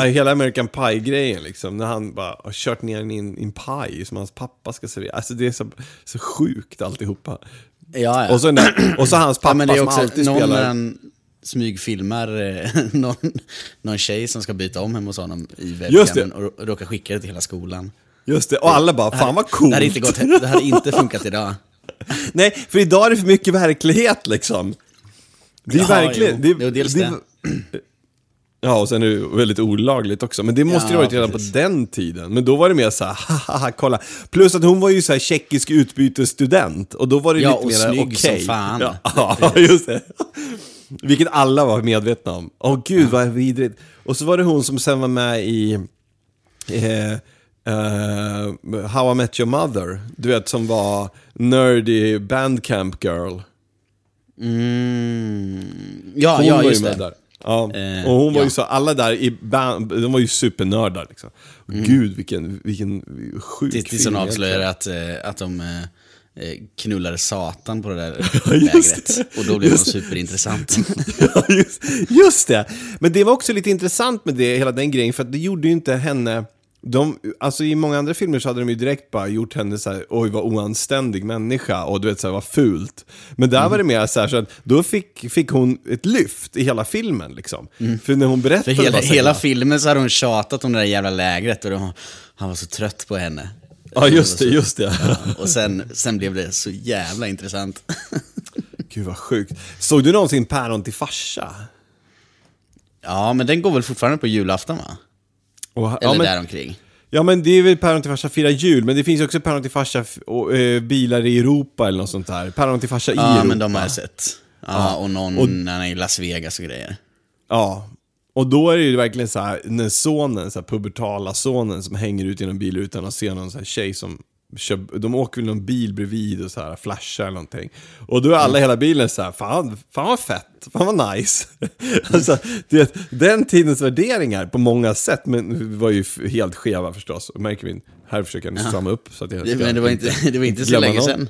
Hela American Pie-grejen liksom, när han bara har kört ner en in, in paj som hans pappa ska servera. Alltså det är så, så sjukt alltihopa. Ja, ja. Och, så där, och så hans pappa ja, det är också som alltid någon spelar en smygfilmar någon, någon tjej som ska byta om hemma hos honom i webcamen och råkar skicka det till hela skolan. Just det, och alla bara, fan här, vad coolt. Det hade inte gått, det hade inte funkat idag. Nej, för idag är det för mycket verklighet liksom. Det är ja, verkligen det, det, dels det. det Ja, och sen är det väldigt olagligt också. Men det måste ju ja, ha varit redan precis. På den tiden. Men då var det mer så här, haha, kolla. Plus att hon var ju så här tjeckisk utbytesstudent. Och då var det ja, lite mer okej. Ja, och snygg okay. som fan. Ja, ja, just det. Vilket alla var medvetna om. Åh oh, gud, ja. vad vidrigt. Och så var det hon som sen var med i eh, uh, How I Met Your Mother. Du vet, som var nerdy bandcamp girl. Mm. Ja, hon ja, var just ju med det. Där. Ja, och hon var ju ja. så, alla där i band, de var ju supernördar liksom. Mm. Gud, vilken, vilken sjuk film. Det är som avslöjar att, att de knullar satan på det där lägret. Och då blev det superintressant. Ja, just, just det. Men det var också lite intressant med det, hela den grejen. För att det gjorde ju inte henne de, alltså i många andra filmer så hade de ju direkt bara gjort henne så här, oj vad oanständig människa och du vet så här, vad fult. Men där mm. var det mer så här, så att då fick, fick hon ett lyft i hela filmen liksom. Mm. För när hon berättade för hela, bara, hela filmen så hade hon tjatat om det där jävla lägret och då, han var så trött på henne. Ja just det, så, just det. Ja, och sen, sen blev det så jävla intressant. Gud vad sjukt. Såg du någonsin Päron till farsa? Ja, men den går väl fortfarande på julafton va? Och, eller ja, men, däromkring. Ja men det är väl Päron till farsa fira jul. Men det finns ju också Päron till farsa och, eh, bilar i Europa eller något sånt där. Päron till farsa i ja, Europa. Ja men de har jag sett ja, ja. Och någon och, när i Las Vegas och grejer. Ja. Och då är det ju verkligen så här, när sonen, så här, pubertala sonen som hänger ut i en bil utan att se någon så här tjej som kör, de åker väl någon bil bredvid och så här flashar eller någonting. Och då är alla mm. hela bilen så här, fan, fan vad fett, fan vad nice. Alltså, det, den tidens värderingar på många sätt, men var ju helt skeva förstås. Märker vi, här försöker jag nu samma upp så att jag ska, men det var inte, det var inte så länge någon. Sen.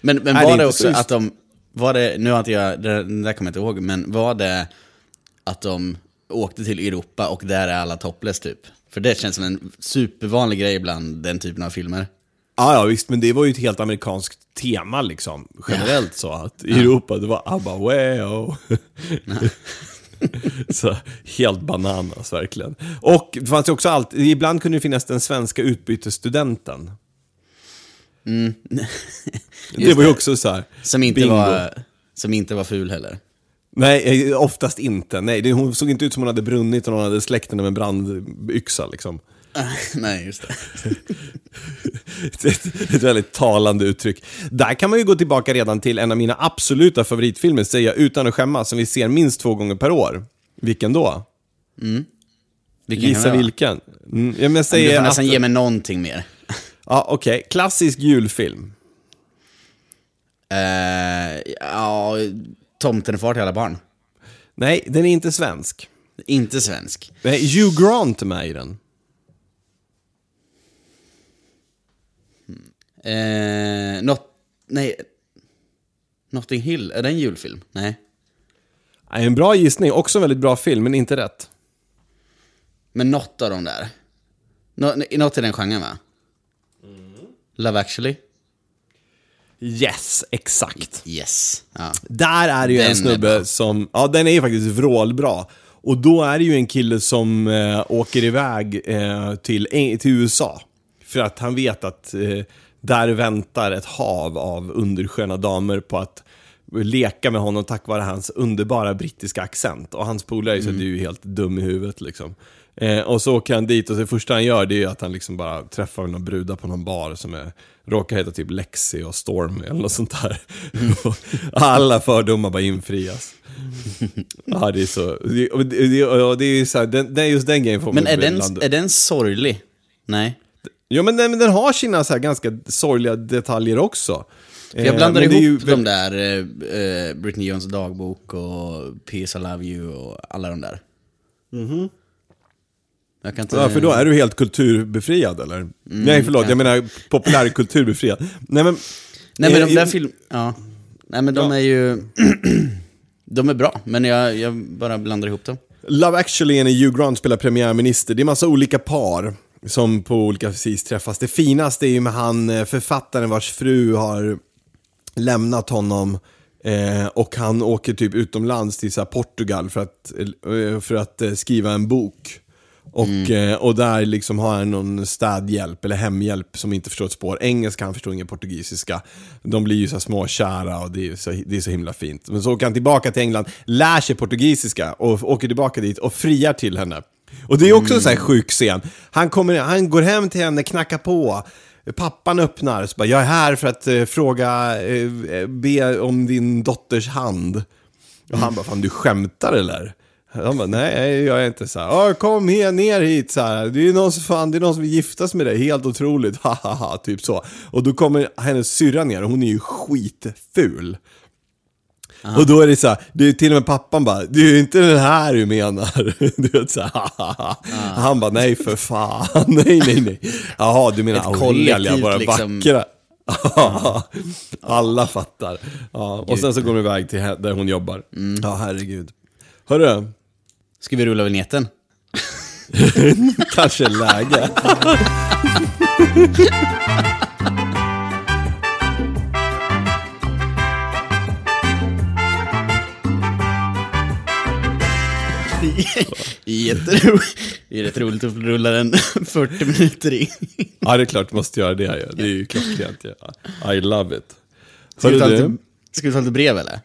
Men, men var det, det också just... att de, var det, nu har inte jag, det där kommer jag inte ihåg, men var det att de åkte till Europa och där är alla topless typ? För det känns som en supervanlig grej bland den typen av filmer. Ja, ja, visst, men det var ju ett helt amerikanskt tema liksom, generellt så att i Europa, det var ABBA, wow. Så helt bananas verkligen. Och det fanns ju också allt, ibland kunde det finnas den svenska utbytesstudenten. Mm. Det var ju också så här, som inte bingo. var som inte var ful heller. Nej, oftast inte. Nej, det, hon såg inte ut som hon hade brunnit och hon hade släckt henne med en brandyxa liksom. Nej, just det. ett, ett väldigt talande uttryck. Där kan man ju gå tillbaka redan till en av mina absoluta favoritfilmer, säger jag utan att skämmas, som vi ser minst två gånger per år. Vilken då? Mm. Vilken Lisa jag vilken? Mm, jag men säger du får nästan att... ge mig någonting mer. Ja, okej. Okay. Klassisk julfilm. Uh, ja, Tomten är far till alla barn. Nej, den är inte svensk. Inte svensk. Nej, Hugh Grant är med i den. Eh, not, nej, Notting Hill, är det en julfilm? Nej. En bra gissning, också väldigt bra film, men inte rätt. Men något av dem där. Nå- något i den genren, va? Mm. Love Actually. Yes, exakt. Yes. Ja. Där är det ju den en snubbe är som... Ja, den är ju faktiskt vrålbra. Och då är det ju en kille som eh, åker iväg eh, till, till U S A. För att han vet att eh, där väntar ett hav av undersköna damer på att leka med honom tack vare hans underbara brittiska accent. Och hans polare mm. så du är ju helt dum i huvudet liksom. Eh, och så åker han dit och det första han gör det är att han liksom bara träffar någon bruda på någon bar som är, råkar heta typ Lexi och Storm eller något sånt där. Mm. Alla fördomar bara infrias. Ja, det är så. Det, det, det, det är ju så här, det, det är just den grejen för mig. Men är den, är den sorglig? Nej. Ja, men den, men den har sina så här ganska sorgliga detaljer också. Jag blandar eh, ihop ju... de där eh, Britney Jones dagbok och Peace I Love You och alla de där. Mhm. Jag kan inte... Ja, för då är du helt kulturbefriad eller? Mm, nej, förlåt, kan... jag menar populär kulturbefriad. Nej men Nej men de där film... ja. Nej men de ja. är ju de är bra, men jag jag bara blandar ihop dem. Love Actually är när Hugh Grant spelar premiärminister. Det är massa olika par som på olika precis träffas. Det finaste är ju med han författaren vars fru har lämnat honom eh, och han åker typ utomlands till så här Portugal för att för att skriva en bok. Och, mm. och där liksom har han någon städhjälp eller hemhjälp som inte förstår ett spår engelska, han förstår ingen portugisiska. De blir ju så småkära och det är så, det är så himla fint. Men så åker han tillbaka till England, lär sig portugisiska och åker tillbaka dit och friar till henne. Och det är också mm. en sån här sjuk scen. Han, kommer, han går hem till henne, knackar på. Pappan öppnar så bara, jag är här för att eh, fråga eh, be om din dotters hand. Och han bara, fan du skämtar eller? Han bara, nej jag är inte så här. Kom här, ner hit så här. Det är någon som fan, det är någon som vill giftas med dig. Helt otroligt, hahaha, typ så. Och då kommer hennes syrra ner och hon är ju skitful. Aha. Och då är det så här, det är till och med pappan bara, det är ju inte den här du menar. Du vet så här, ah. Han bara, nej för fan, nej nej nej. Jaha, du menar Aurelia, bara liksom vackra. Alla fattar. Ja, och sen så går de iväg till där hon jobbar. Mm. Ja, herregud. Hörru, ska vi rulla vignetten? Kanske läge. Det är rätt roligt att rulla den fyrtio minuter in. Ja, det är klart, måste göra det. Ja. Det är ju klockrent. Ja. I love it. Ska vi ta lite, ska vi ta lite brev eller?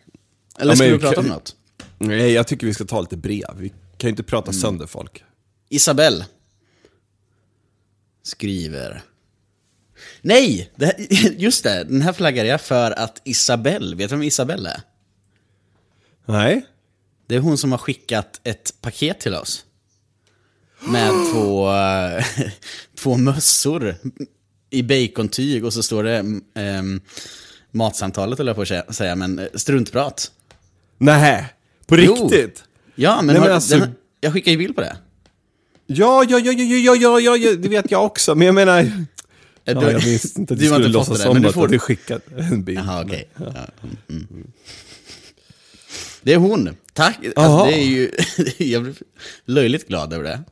Eller ja, ska men, vi prata om något? Nej, jag tycker vi ska ta lite brev. Vi kan ju inte prata mm. sönder folk. Isabel skriver... Nej, det här, just det. Den här flaggar jag för att Isabel... Vet du vem Isabel är? Nej. Det är hon som har skickat ett paket till oss. Med två, två mössor i bacontyg. Och så står det eh, matsamtalet, eller jag på att säga. Men struntprat. Nej, på riktigt? Jo. Ja, men, Nej, men alltså... den, jag skickar ju bild på det. Ja, ja, ja, ja, ja, ja, ja, det vet jag också. Men jag menar... Du, ja, jag visste inte att du skulle låtsas om att får... du skickat en bild. Jaha, okej. Okay. Ja. Mm. Det är hon. Tack. Alltså, det är ju... jag blir löjligt glad över det.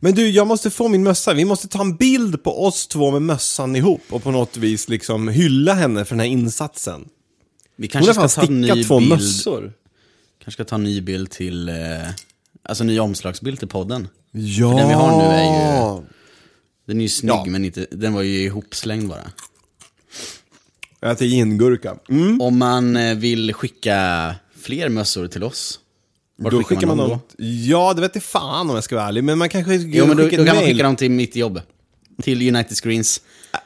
Men du, jag måste få min mössa. Vi måste ta en bild på oss två med mössan ihop. Och på något vis liksom hylla henne för den här insatsen. Vi kanske ska ta en ny två bild. Mössor. Kanske ska ta en ny bild till... Eh, alltså en ny omslagsbild till podden. Ja! För den vi har nu är ju... Den är ju snygg, ja. Men inte, den var ju ihopslängd bara. Jag äter gingurka. Mm. Om man vill skicka fler mössor till oss. Vart då skickar, skickar man, man dem då? Ja, det vet jag fan om jag ska vara ärlig. Men man kanske... Jo, men då, då kan mail. Man skicka dem till mitt jobb. Till United Screens.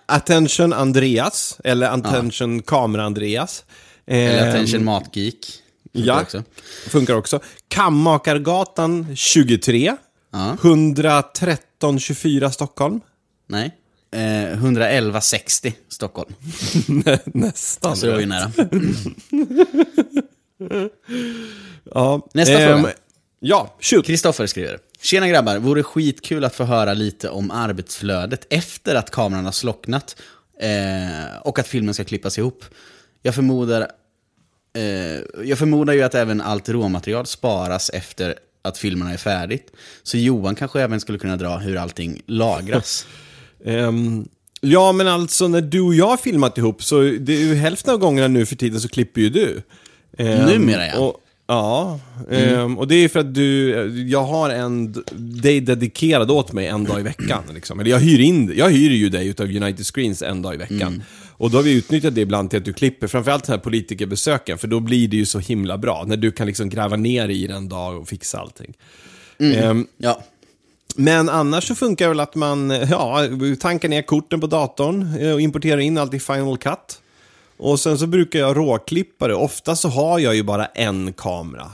Attention Andreas. Eller Attention ja. Kamera Andreas. Eller Attention Matgeek. Funkar ja, också. Funkar också. Kammakargatan tjugotre. Ja. ett ett tre två fyra Stockholm. Nej. Eh, ett ett ett sextio Stockholm. Nästan. Alltså, det var ju nära. Ja. Nästa eh, fråga. Ja, shoot. Kristoffer skriver. Tjena grabbar, vore skitkul att få höra lite om arbetsflödet efter att kameran har slocknat eh, och att filmen ska klippas ihop. Jag förmodar eh, jag förmodar ju att även allt råmaterial sparas efter att filmerna är färdigt. Så Johan kanske även skulle kunna dra hur allting lagras. um, ja, men alltså när du och jag har filmat ihop så det är ju hälften av gångerna nu för tiden så klipper ju du. Um, Numera, ja. Och, ja, mm. um, och det är för att du, jag har en dig dedikerad åt mig en dag i veckan. Liksom. Eller jag hyr in, jag hyr ju dig utav United Screens en dag i veckan. Mm. Och då har vi utnyttjat det ibland till att du klipper, framförallt den här politikerbesöken, för då blir det ju så himla bra när du kan liksom gräva ner i den dag och fixa allting. Mm. Um, ja. Men annars så funkar väl att man ja, tankar ner korten på datorn och importerar in allt i Final Cut. Och sen så brukar jag råklippa det. Ofta så har jag ju bara en kamera.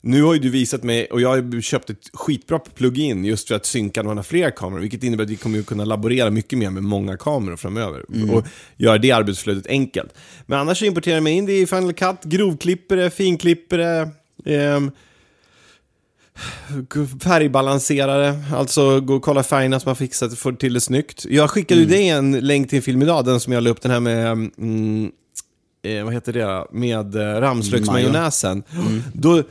Nu har ju du visat mig, och jag har köpt ett skitbra plugin just för att synka några fler kameror, vilket innebär att vi kommer att kunna laborera mycket mer med många kameror framöver mm. och göra det arbetsflödet enkelt. Men annars så importerar man in det i Final Cut, grovklippare, finklippare, eh, färgbalanserare, alltså gå och kolla färgerna som man fixat för till det snyggt. Jag skickade ju mm. dig en länk till en film idag, den som jag la upp, den här med... Mm, Eh, vad heter det? Med eh, ramslöksmajonäsen. Mm. Då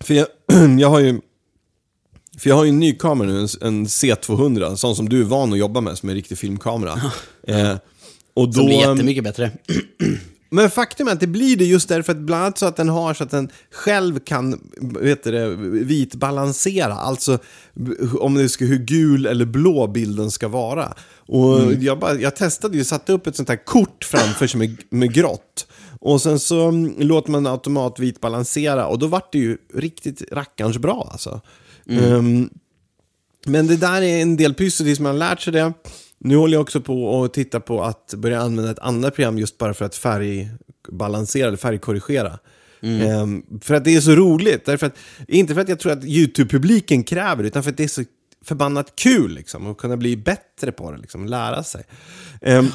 för jag, jag har ju för jag har ju en ny kamera nu, en, en C tvåhundra, en sån som du är van att jobba med, som är en riktig filmkamera. Eh, och då det blir jättemycket bättre. Men faktum är att det blir det just därför att bland annat så att den har så att den själv kan vet det, vitbalansera. Alltså om det ska, hur gul eller blå bilden ska vara. Och mm. jag, bara, jag testade ju, satte upp ett sånt här kort framför sig med, med grått. Och sen så låter man automat vitbalansera och då var det ju riktigt rackarns bra alltså. Mm. Um, men det där är en del pyssel som man har lärt sig det. Nu håller jag också på att titta på att börja använda ett annat program just bara för att färgbalansera eller färgkorrigera. Mm. Ehm, för att det är så roligt. Därför att, inte för att jag tror att YouTube-publiken kräver det, utan för att det är så förbannat kul liksom, att kunna bli bättre på det, liksom, lära sig. Ehm,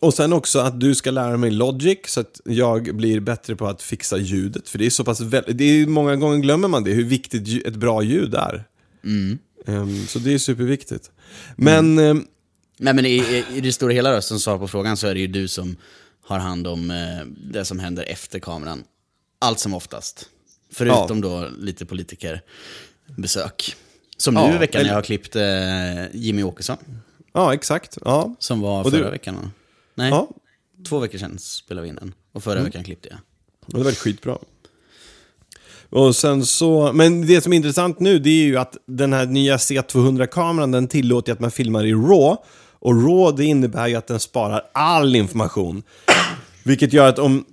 och sen också att du ska lära mig Logic så att jag blir bättre på att fixa ljudet. För det är så pass vä- det är, många gånger glömmer man det, hur viktigt ett bra ljud är. Mm. Um, så det är superviktigt. Men mm. um, Nej men i, i, i det stora hela då, som svar på frågan, så är det ju du som har hand om eh, det som händer efter kameran, allt som oftast. Förutom ja. då lite politikerbesök, som ja, nu i veckan eller... jag har klippt eh, Jimmy Åkesson. Ja exakt ja. Som var förra du... veckan. Nej ja. Två veckor sedan spelade vi in den. Och förra mm. veckan klippte jag. Och det var skitbra. Och sen så, men det som är intressant nu, det är ju att den här nya C tvåhundra-kameran, den tillåter att man filmar i RAW. Och RAW, det innebär ju att den sparar all information. Vilket gör att om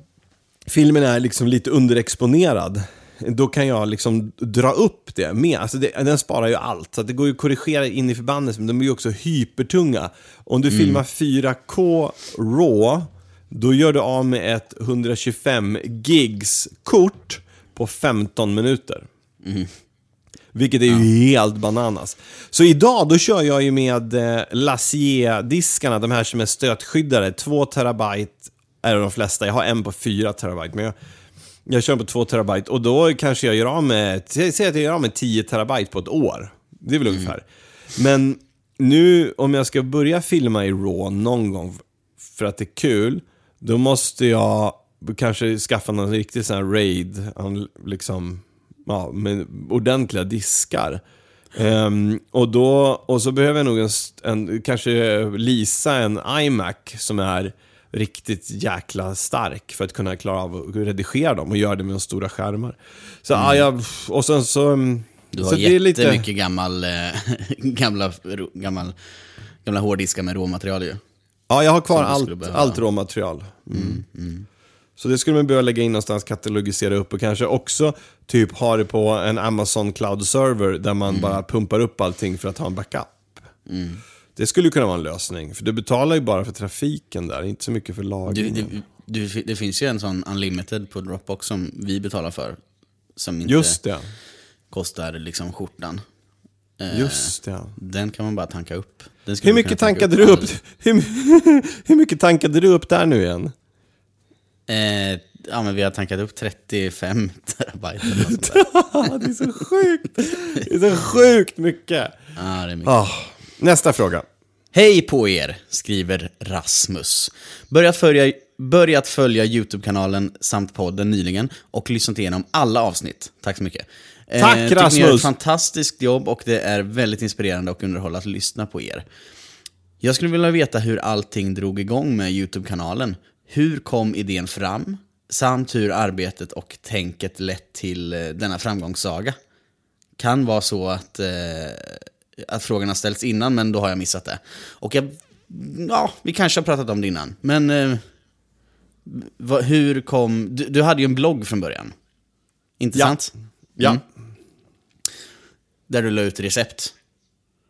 filmen är liksom lite underexponerad, då kan jag liksom dra upp det med. Alltså det, den sparar ju allt. Så att det går ju att korrigera in i förbannelsen, men de är ju också hypertunga. Om du mm. filmar fyra K RAW, då gör du av med ett hundratjugofem gigs-kort på femton minuter. Mm. Vilket är ju ja. helt bananas. Så idag då kör jag ju med eh, Lazier-diskarna, de här som är stötskyddare. två terabyte är de flesta. Jag har en på fyra terabyte, men jag, jag kör på två terabyte. Och då kanske jag gör av med, säg att jag gör av med tio terabyte på ett år. Det är väl mm. ungefär. Men nu om jag ska börja filma i RAW någon gång för att det är kul, då måste jag kanske skaffa någon riktig sån här RAID liksom, ja, med ordentliga diskar. Um, och då och så behöver jag nog en, en kanske leasa en iMac som är riktigt jäkla stark för att kunna klara av att redigera dem och göra det med stora skärmar. Så mm. ja, jag, och sen så du har så jättemycket det är lite... gammal äh, gamla gammal gamla hårddiskar med råmaterial ju. Ja, jag har kvar allt allt råmaterial. Mm. Mm, mm. Så det skulle man börja lägga in någonstans, katalogisera upp och kanske också typ ha det på en Amazon Cloud Server där man mm. bara pumpar upp allting för att ha en backup. Mm. Det skulle kunna vara en lösning, för du betalar ju bara för trafiken där, inte så mycket för lagringen. Du, du, det finns ju en sån Unlimited på Dropbox som vi betalar för, som inte Just det. kostar liksom skjortan. Just det. Den kan man bara tanka upp. Den hur, mycket tanka tankade upp. Du upp? Hur, hur mycket tankade du upp där nu igen? Eh, ja, men vi har tankat upp trettiofem terabyte. Det är så sjukt. Det är så sjukt mycket. Ja, det är mycket. Oh, nästa fråga. Hej på er, skriver Rasmus. Börjat följa börjat följa YouTube-kanalen samt podden nyligen och lyssnat igenom alla avsnitt. Tack så mycket. Tack eh, Rasmus! Ni gör ett fantastiskt jobb och det är väldigt inspirerande och underhållande att lyssna på er. Jag skulle vilja veta hur allting drog igång med YouTube-kanalen. Hur kom idén fram? Samt hur arbetet och tänket lett till denna framgångssaga. Kan vara så att, eh, att frågorna ställts innan, men då har jag missat det. Och jag, ja, vi kanske har pratat om det innan. Men eh, va, hur kom... Du, du hade ju en blogg från början. Intressant. Ja. Mm. Ja. Där du la ut recept.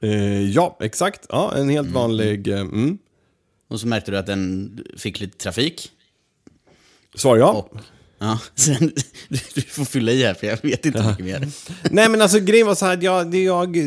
Eh, ja, exakt. Ja, en helt mm. vanlig... Eh, mm. Och så märkte du att den fick lite trafik. Svar ja. Och, ja. Sen, du får fylla i här för jag vet inte mycket mer. Nej, men alltså grejen var så här att jag, det jag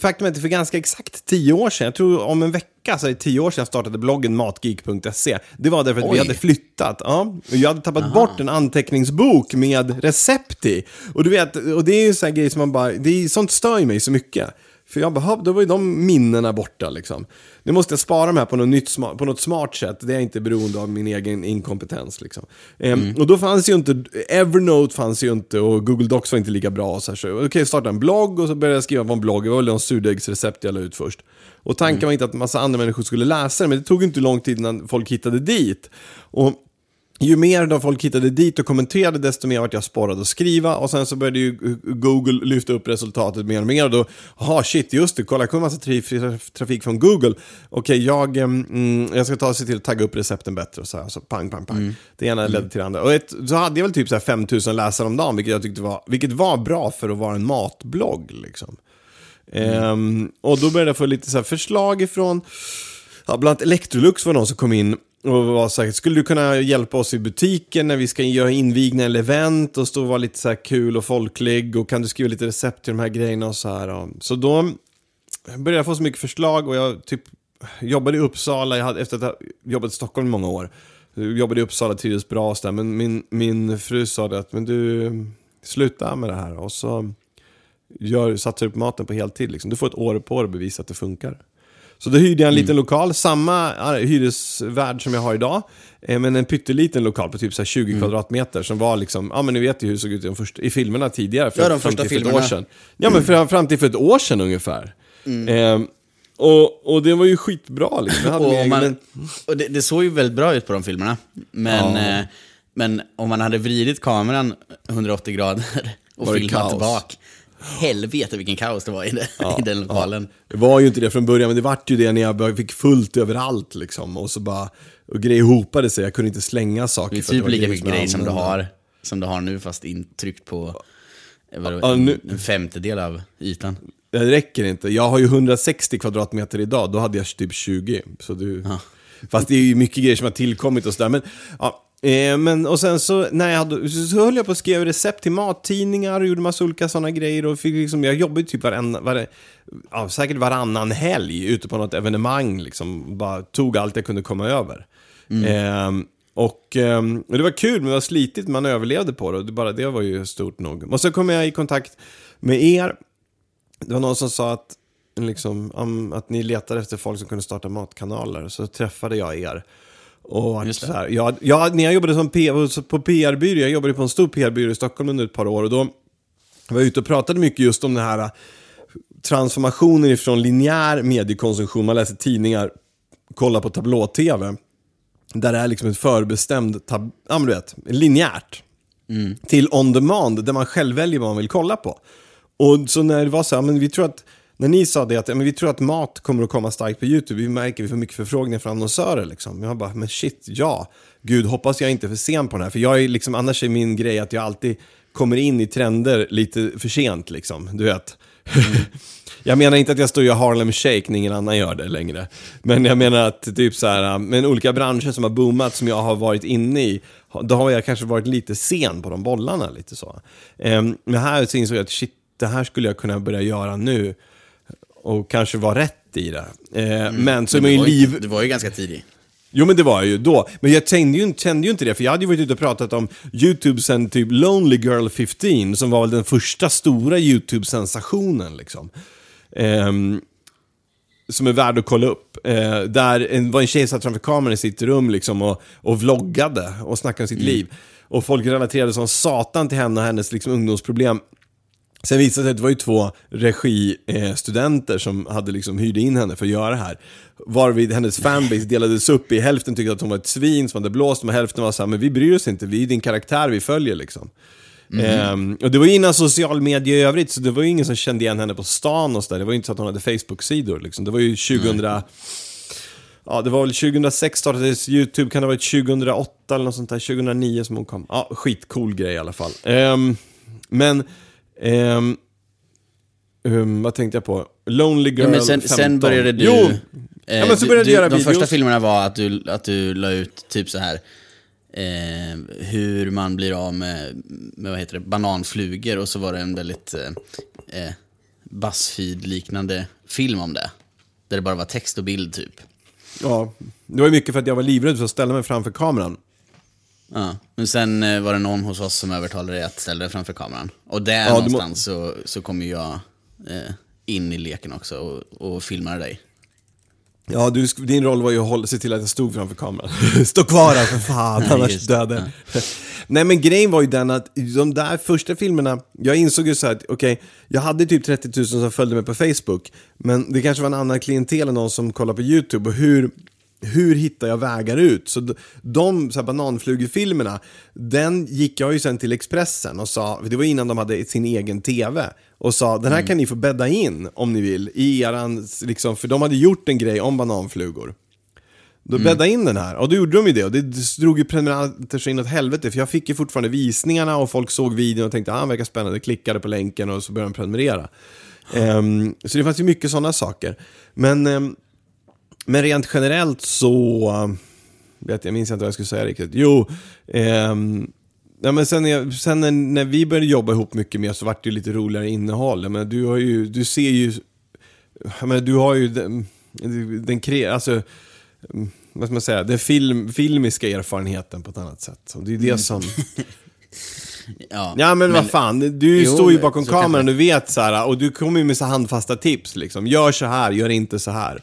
faktum är att för ganska exakt tio år sedan, jag tror om en vecka så är det tio år sedan jag startade bloggen matgeek punkt se. Det var därför att Oj. vi hade flyttat. Ja, och jag hade tappat Aha. bort en anteckningsbok med recept i. Och du vet, och det är ju så här grejer som man bara, det är sånt stör ju mig så mycket. För jag bara, då var ju de minnena borta liksom. Nu måste jag spara dem här på något, nytt, på något smart sätt. Det är inte beroende av min egen inkompetens liksom. Mm. Ehm, och då fanns ju inte, Evernote fanns ju inte och Google Docs var inte lika bra. Så, så okej, okay, starta en blogg och så började jag skriva på en blogg. Det var väl någon surdegsrecept jag la ut först. Och tanken mm. var inte att massa andra människor skulle läsa det, men det tog inte lång tid innan folk hittade dit. Och ju mer de folk hittade dit och kommenterade, desto mer vart jag sporrad att skriva. Och sen så började ju Google lyfta upp resultatet mer och mer. Och då, aha shit, just det, kolla, kom en massa traf- trafik från Google. Okej, jag, mm, jag ska ta sig till att tagga upp recepten bättre och så här. Så pang, pang, pang. Mm. Det ena ledde till det andra. Och ett, så hade jag väl typ så här femtusen läsare om dagen, vilket jag tyckte var, vilket var bra för att vara en matblogg liksom. Mm. Ehm, och då började jag få lite så här förslag ifrån, ja, bland annat Electrolux var någon som kom in och var så här, skulle du kunna hjälpa oss i butiken när vi ska göra invigningar eller event och stå och vara lite så här kul och folklig, och kan du skriva lite recept till de här grejerna och så här. Och så då började jag få så mycket förslag, och jag typ jobbade i Uppsala, jag hade, efter att jag jobbat i Stockholm i många år, jobbade i Uppsala trivdes bra där, men min, min fru sa det att men du, sluta med det här och så gör, satsar du på maten på heltid liksom. Du får ett år på dig att bevisa att det funkar. Så då hyrde jag en liten mm. lokal, samma hyresvärd som jag har idag, eh, men en pytteliten lokal på typ så här tjugo mm. kvadratmeter som var liksom, ja ah, men ni vet ju hur det såg ut i, de första, i filmerna tidigare. För, ja, de första filmerna. År sedan. Ja, mm. men för, fram till för ett år sedan ungefär. Mm. Eh, och, och det var ju skitbra liksom. Jag hade och man, egen... och det, det såg ju väldigt bra ut på de filmerna. Men, ja. eh, men om man hade vridit kameran hundraåttio grader och var filmat tillbaka. Helvete vilken kaos det var i, det, ja, i den lokalen. Ja. Det var ju inte det från början, men det vart ju det när jag fick fullt överallt liksom. Och så bara, och grejer hopade sig. Jag kunde inte slänga saker. Det är typ lika mycket grejer som du har som du har nu, fast intryckt på vadå, ja, nu, en femtedel av ytan. Det räcker inte. Jag har ju hundrasextio kvadratmeter idag. Då hade jag typ tjugo. Så du, ja. Fast det är ju mycket grejer som har tillkommit och sådär. Men ja. Eh, men, och sen så, när jag hade, så höll jag på att skriva recept till mattidningar och gjorde massa olika sådana grejer och fick liksom, jag jobbade typ varann, var, ja, säkert varannan helg ute på något evenemang liksom, bara tog allt jag kunde komma över. Mm. eh, och, eh, och det var kul, men det var slitigt, man överlevde på det, och det, bara, det var ju stort nog. Och så kom jag i kontakt med er, det var någon som sa att liksom, att ni letade efter folk som kunde starta matkanaler, så träffade jag er. Och så här, jag, jag, när jag jobbade som P R, på P R-byrå, jag jobbade på en stor P R-byrå i Stockholm under ett par år, och då var jag ute och pratade mycket just om den här transformationen ifrån linjär mediekonsumtion, man läser tidningar, kollar på tablå-tv, där det är liksom ett förbestämd tab- ja, men du vet, linjärt mm. till on-demand, där man själv väljer vad man vill kolla på. Och så när det var så här, men vi tror att när ni sa det att men vi tror att mat kommer att komma starkt på YouTube, vi märker vi får mycket förfrågningar från annonsörer liksom. Jag bara, men shit, ja. Gud, hoppas jag inte är för sen på den här, för jag är liksom, annars är min grej att jag alltid kommer in i trender lite för sent liksom, du vet. Mm. Jag menar inte att jag står i Harlem Shake när ingen annan gör det längre. Men jag menar att typ så här, men olika branscher som har boomat som jag har varit inne i, då har jag kanske varit lite sen på de bollarna lite så. Men här så insåg jag att shit, det här skulle jag kunna börja göra nu. Och kanske var rätt i det. Eh, mm. Men så det var, ju, liv... det var ju ganska tidigt. Jo, men det var ju då. Men jag kände ju, kände ju inte det. För jag hade ju varit ute och pratat om YouTube sen typ Lonely Girl femton. Som var väl den första stora YouTube-sensationen. Liksom. Eh, som är värd att kolla upp. Eh, där en, var en tjej satt framför kameran i sitt rum liksom, och, och vloggade och snackade om sitt mm. liv. Och folk relaterade som satan till henne och hennes liksom, ungdomsproblem. Sen visade det sig att det var ju två registudenter som hade liksom hyrde in henne för att göra det här. Varvid hennes fanbase delades upp i hälften tyckte att hon var ett svin som hade blåst, men hälften var så här, men vi bryr oss inte, vi är din karaktär vi följer liksom. Mm. Um, och det var ju innan social media i övrigt, så det var ju ingen som kände igen henne på stan och så där. Det var ju inte så att hon hade Facebook-sidor liksom. Det var ju tjugohundra mm. Ja, det var väl tjugohundrasex startades YouTube, kan det ha varit tjugohundraåtta eller något sånt där, tjugohundranio som hon kom. Ja, skitcool grej i alla fall. Um, men Um, um, vad tänkte jag på? Lonely Girl, ja, men sen, sen började du, jo! Eh, ja, men så började du, du göra de videos. Första filmerna var att du, att du la ut typ så här eh, hur man blir av med, med vad heter det, bananflugor. Och så var det en väldigt eh, eh, BuzzFeed-liknande film om det, där det bara var text och bild typ. Ja, det var mycket för att jag var livrädd för att ställa mig framför kameran. Ja, men sen var det någon hos oss som övertalade dig att ställa dig framför kameran. Och där ja, någonstans må- så, så kom jag eh, in i leken också och, och filmade dig. Ja, du, din roll var ju att hålla, se till att jag stod framför kameran. Stå kvar här för fan, annars döde. Ja. Nej, men grejen var ju den att de där första filmerna, jag insåg ju så här att okej, okay, jag hade typ trettio tusen som följde mig på Facebook. Men det kanske var en annan klientel än någon som kollar på YouTube. Och hur... hur hittar jag vägar ut? Så de, de så här bananflugefilmerna, den gick jag ju sen till Expressen och sa, det var innan de hade sin egen tv, och sa, den här mm. kan ni få bädda in om ni vill i eran, liksom, för de hade gjort en grej om bananflugor. Då mm. bädda in den här, och då gjorde de ju det, och det drog ju prenumeranter sig inåt helvete, för jag fick ju fortfarande visningarna och folk såg videon och tänkte, ah, han verkar spännande, klickade på länken och så började de prenumerera. Mm. Um, så det fanns ju mycket sådana saker, men um, men rent generellt så vet jag minns inte vad jag skulle säga riktigt. Jo, eh, ja, men sen, jag, sen när, när vi började jobba ihop mycket mer så var det ju lite roligare innehåll. Men du har ju, du ser ju, men du har ju den, den kre, alltså vad ska man säga, den film, filmiska erfarenheten på ett annat sätt. Så det är ju det som ja, ja, men, men vad fan, du jo, står ju bakom kameran, du vet så här, och du kommer ju med så handfasta tips liksom. Gör så här, gör inte så här.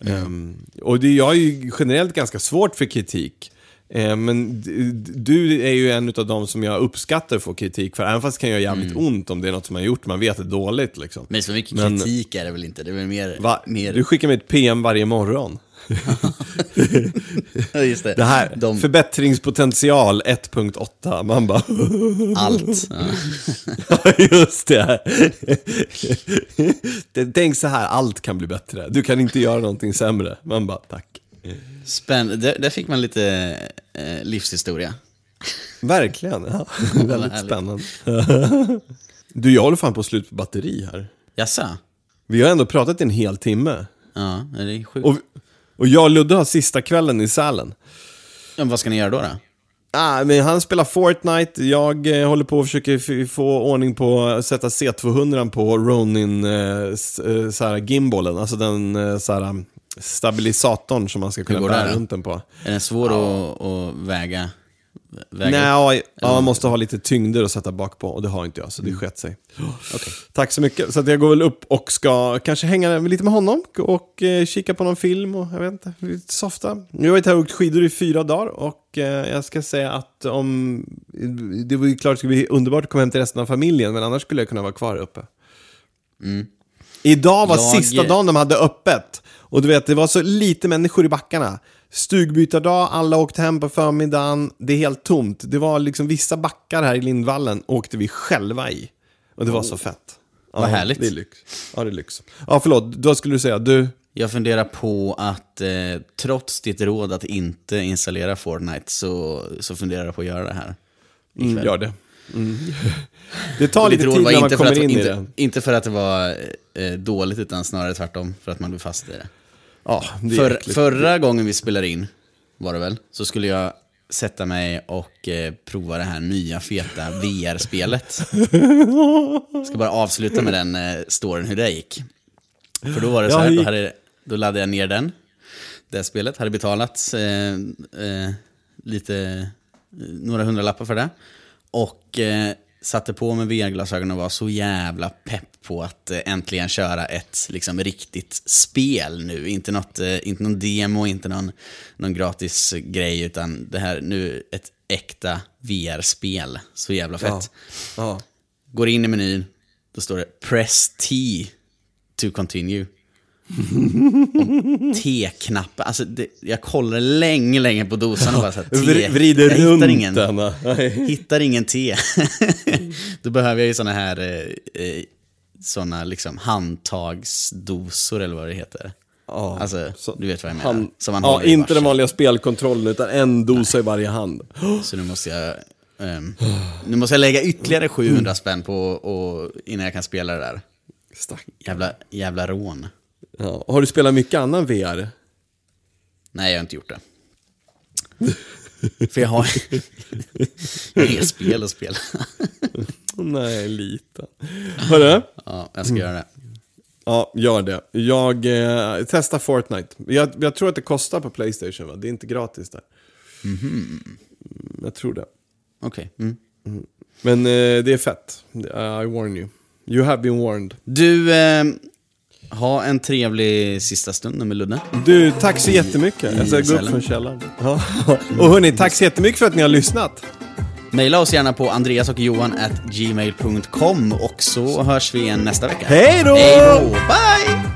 Mm. Um, och det, jag är ju generellt ganska svårt för kritik, uh, men d- du är ju en av dem som jag uppskattar får kritik för, även fast kan jag jävligt mm. ont om det är något som jag har gjort, man vet det dåligt liksom. Men så mycket men, kritik är det väl inte, det är väl mer, va, mer... Du skickar mig ett P M varje morgon. Just det. Det här, de... förbättringspotential ett punkt åtta. Man bara allt. Ja. Just det. Tänk så här, allt kan bli bättre. Du kan inte göra någonting sämre. Man bara, tack. Spännande, där, där fick man lite eh, livshistoria. Verkligen, ja. Väldigt spännande. Du, jag håller fan på slut på batteri här. Jaså? Vi har ändå pratat en hel timme. Ja, det är sjukt. Och, och jag och Ludde har sista kvällen i Sälen. Ja, vad ska ni göra då då? Ah, men han spelar Fortnite. Jag eh, håller på och försöker f- få ordning på att sätta C tvåhundra på Ronin eh, s- eh, så här gimballen. Alltså den eh, så här, stabilisatorn som man ska kunna bära runt den på. Är den svår ja. att, att väga? Väger. Nej, ja, man måste ha lite tyngder att sätta bak på, och det har inte jag, så det mm. skett sig. Okay. Tack så mycket. Så att jag går väl upp och ska kanske hänga lite med honom och eh, kika på någon film och jag vet inte, lite softa. Jag har varit här och åkt skidor i fyra dagar och eh, jag ska säga att om det var ju klart det skulle bli underbart att komma hem till resten av familjen, men annars skulle jag kunna vara kvar uppe. Mm. Idag var jag... sista dagen de hade öppet, och du vet, det var så lite människor i backarna. Stugbytardag, alla åkte hem på förmiddagen. Det är helt tomt. Det var liksom vissa backar här i Lindvallen åkte vi själva i. Och det var oh. så fett. Vad ja, härligt. Det är lyx. Ja, det är lyx. Ja, förlåt. Då skulle du säga du... Jag funderar på att eh, trots ditt råd att inte installera Fortnite så, så funderar jag på att göra det här. Mm, gör det. Mm. Det tar lite tid när man kommer att, in inte, i det. Inte för att det var eh, dåligt utan snarare tvärtom för att man blir fast i det. Ja, För, förra gången vi spelade in var det väl, så skulle jag sätta mig och eh, prova det här nya feta V R-spelet. Jag ska bara avsluta med den eh, storyn hur det gick. För då var det så här, då, hade, då laddade jag ner den. Det spelet hade betalats eh, eh, lite några hundra lappar för det. Och eh, satte på med V R-glasögon och var så jävla pepp på att äntligen köra ett liksom riktigt spel nu. Inte något, inte någon demo, inte någon, någon gratis grej, utan det här nu ett äkta V R-spel. Så jävla fett. Ja. Ja. Går in i menyn, då står det press T to continue. T-knappen. Alltså det, jag kollar länge länge på dosan och bara så här, T. Vrider runt ingen, den. Hittar ingen T. Då behöver jag ju såna här eh, såna liksom handtagsdosor eller vad det heter. Ja, alltså så, du vet vad jag menar. Hand, som man ja, har inte den vanliga spelkontrollen utan en dosa. Nej. I varje hand. Så nu måste jag um, nu måste jag lägga ytterligare sjuhundra spänn på och innan jag kan spela det där. Stack. Jävla jävla rån. Ja. Har du spelat mycket annan V R? Nej, jag har inte gjort det. För jag har mer spel att spela. Nej, lite. Hör du? Ja, jag ska göra det. Ja, gör det. Jag eh, testar Fortnite. Jag, jag tror att det kostar på PlayStation, va? Det är inte gratis där. Mm-hmm. Jag tror det. Okej. Okay. Mm. Mm. Men eh, det är fett. I warn you. You have been warned. Du... Eh... Ha en trevlig sista stund med Ludde. Du, tack så jättemycket. Jag ska gå upp från källaren. Ja. Och hörni, tack så jättemycket för att ni har lyssnat. Maila oss gärna på andreas och johan at gmail dot com och så hörs vi igen nästa vecka. Hej då! Hej då! Bye!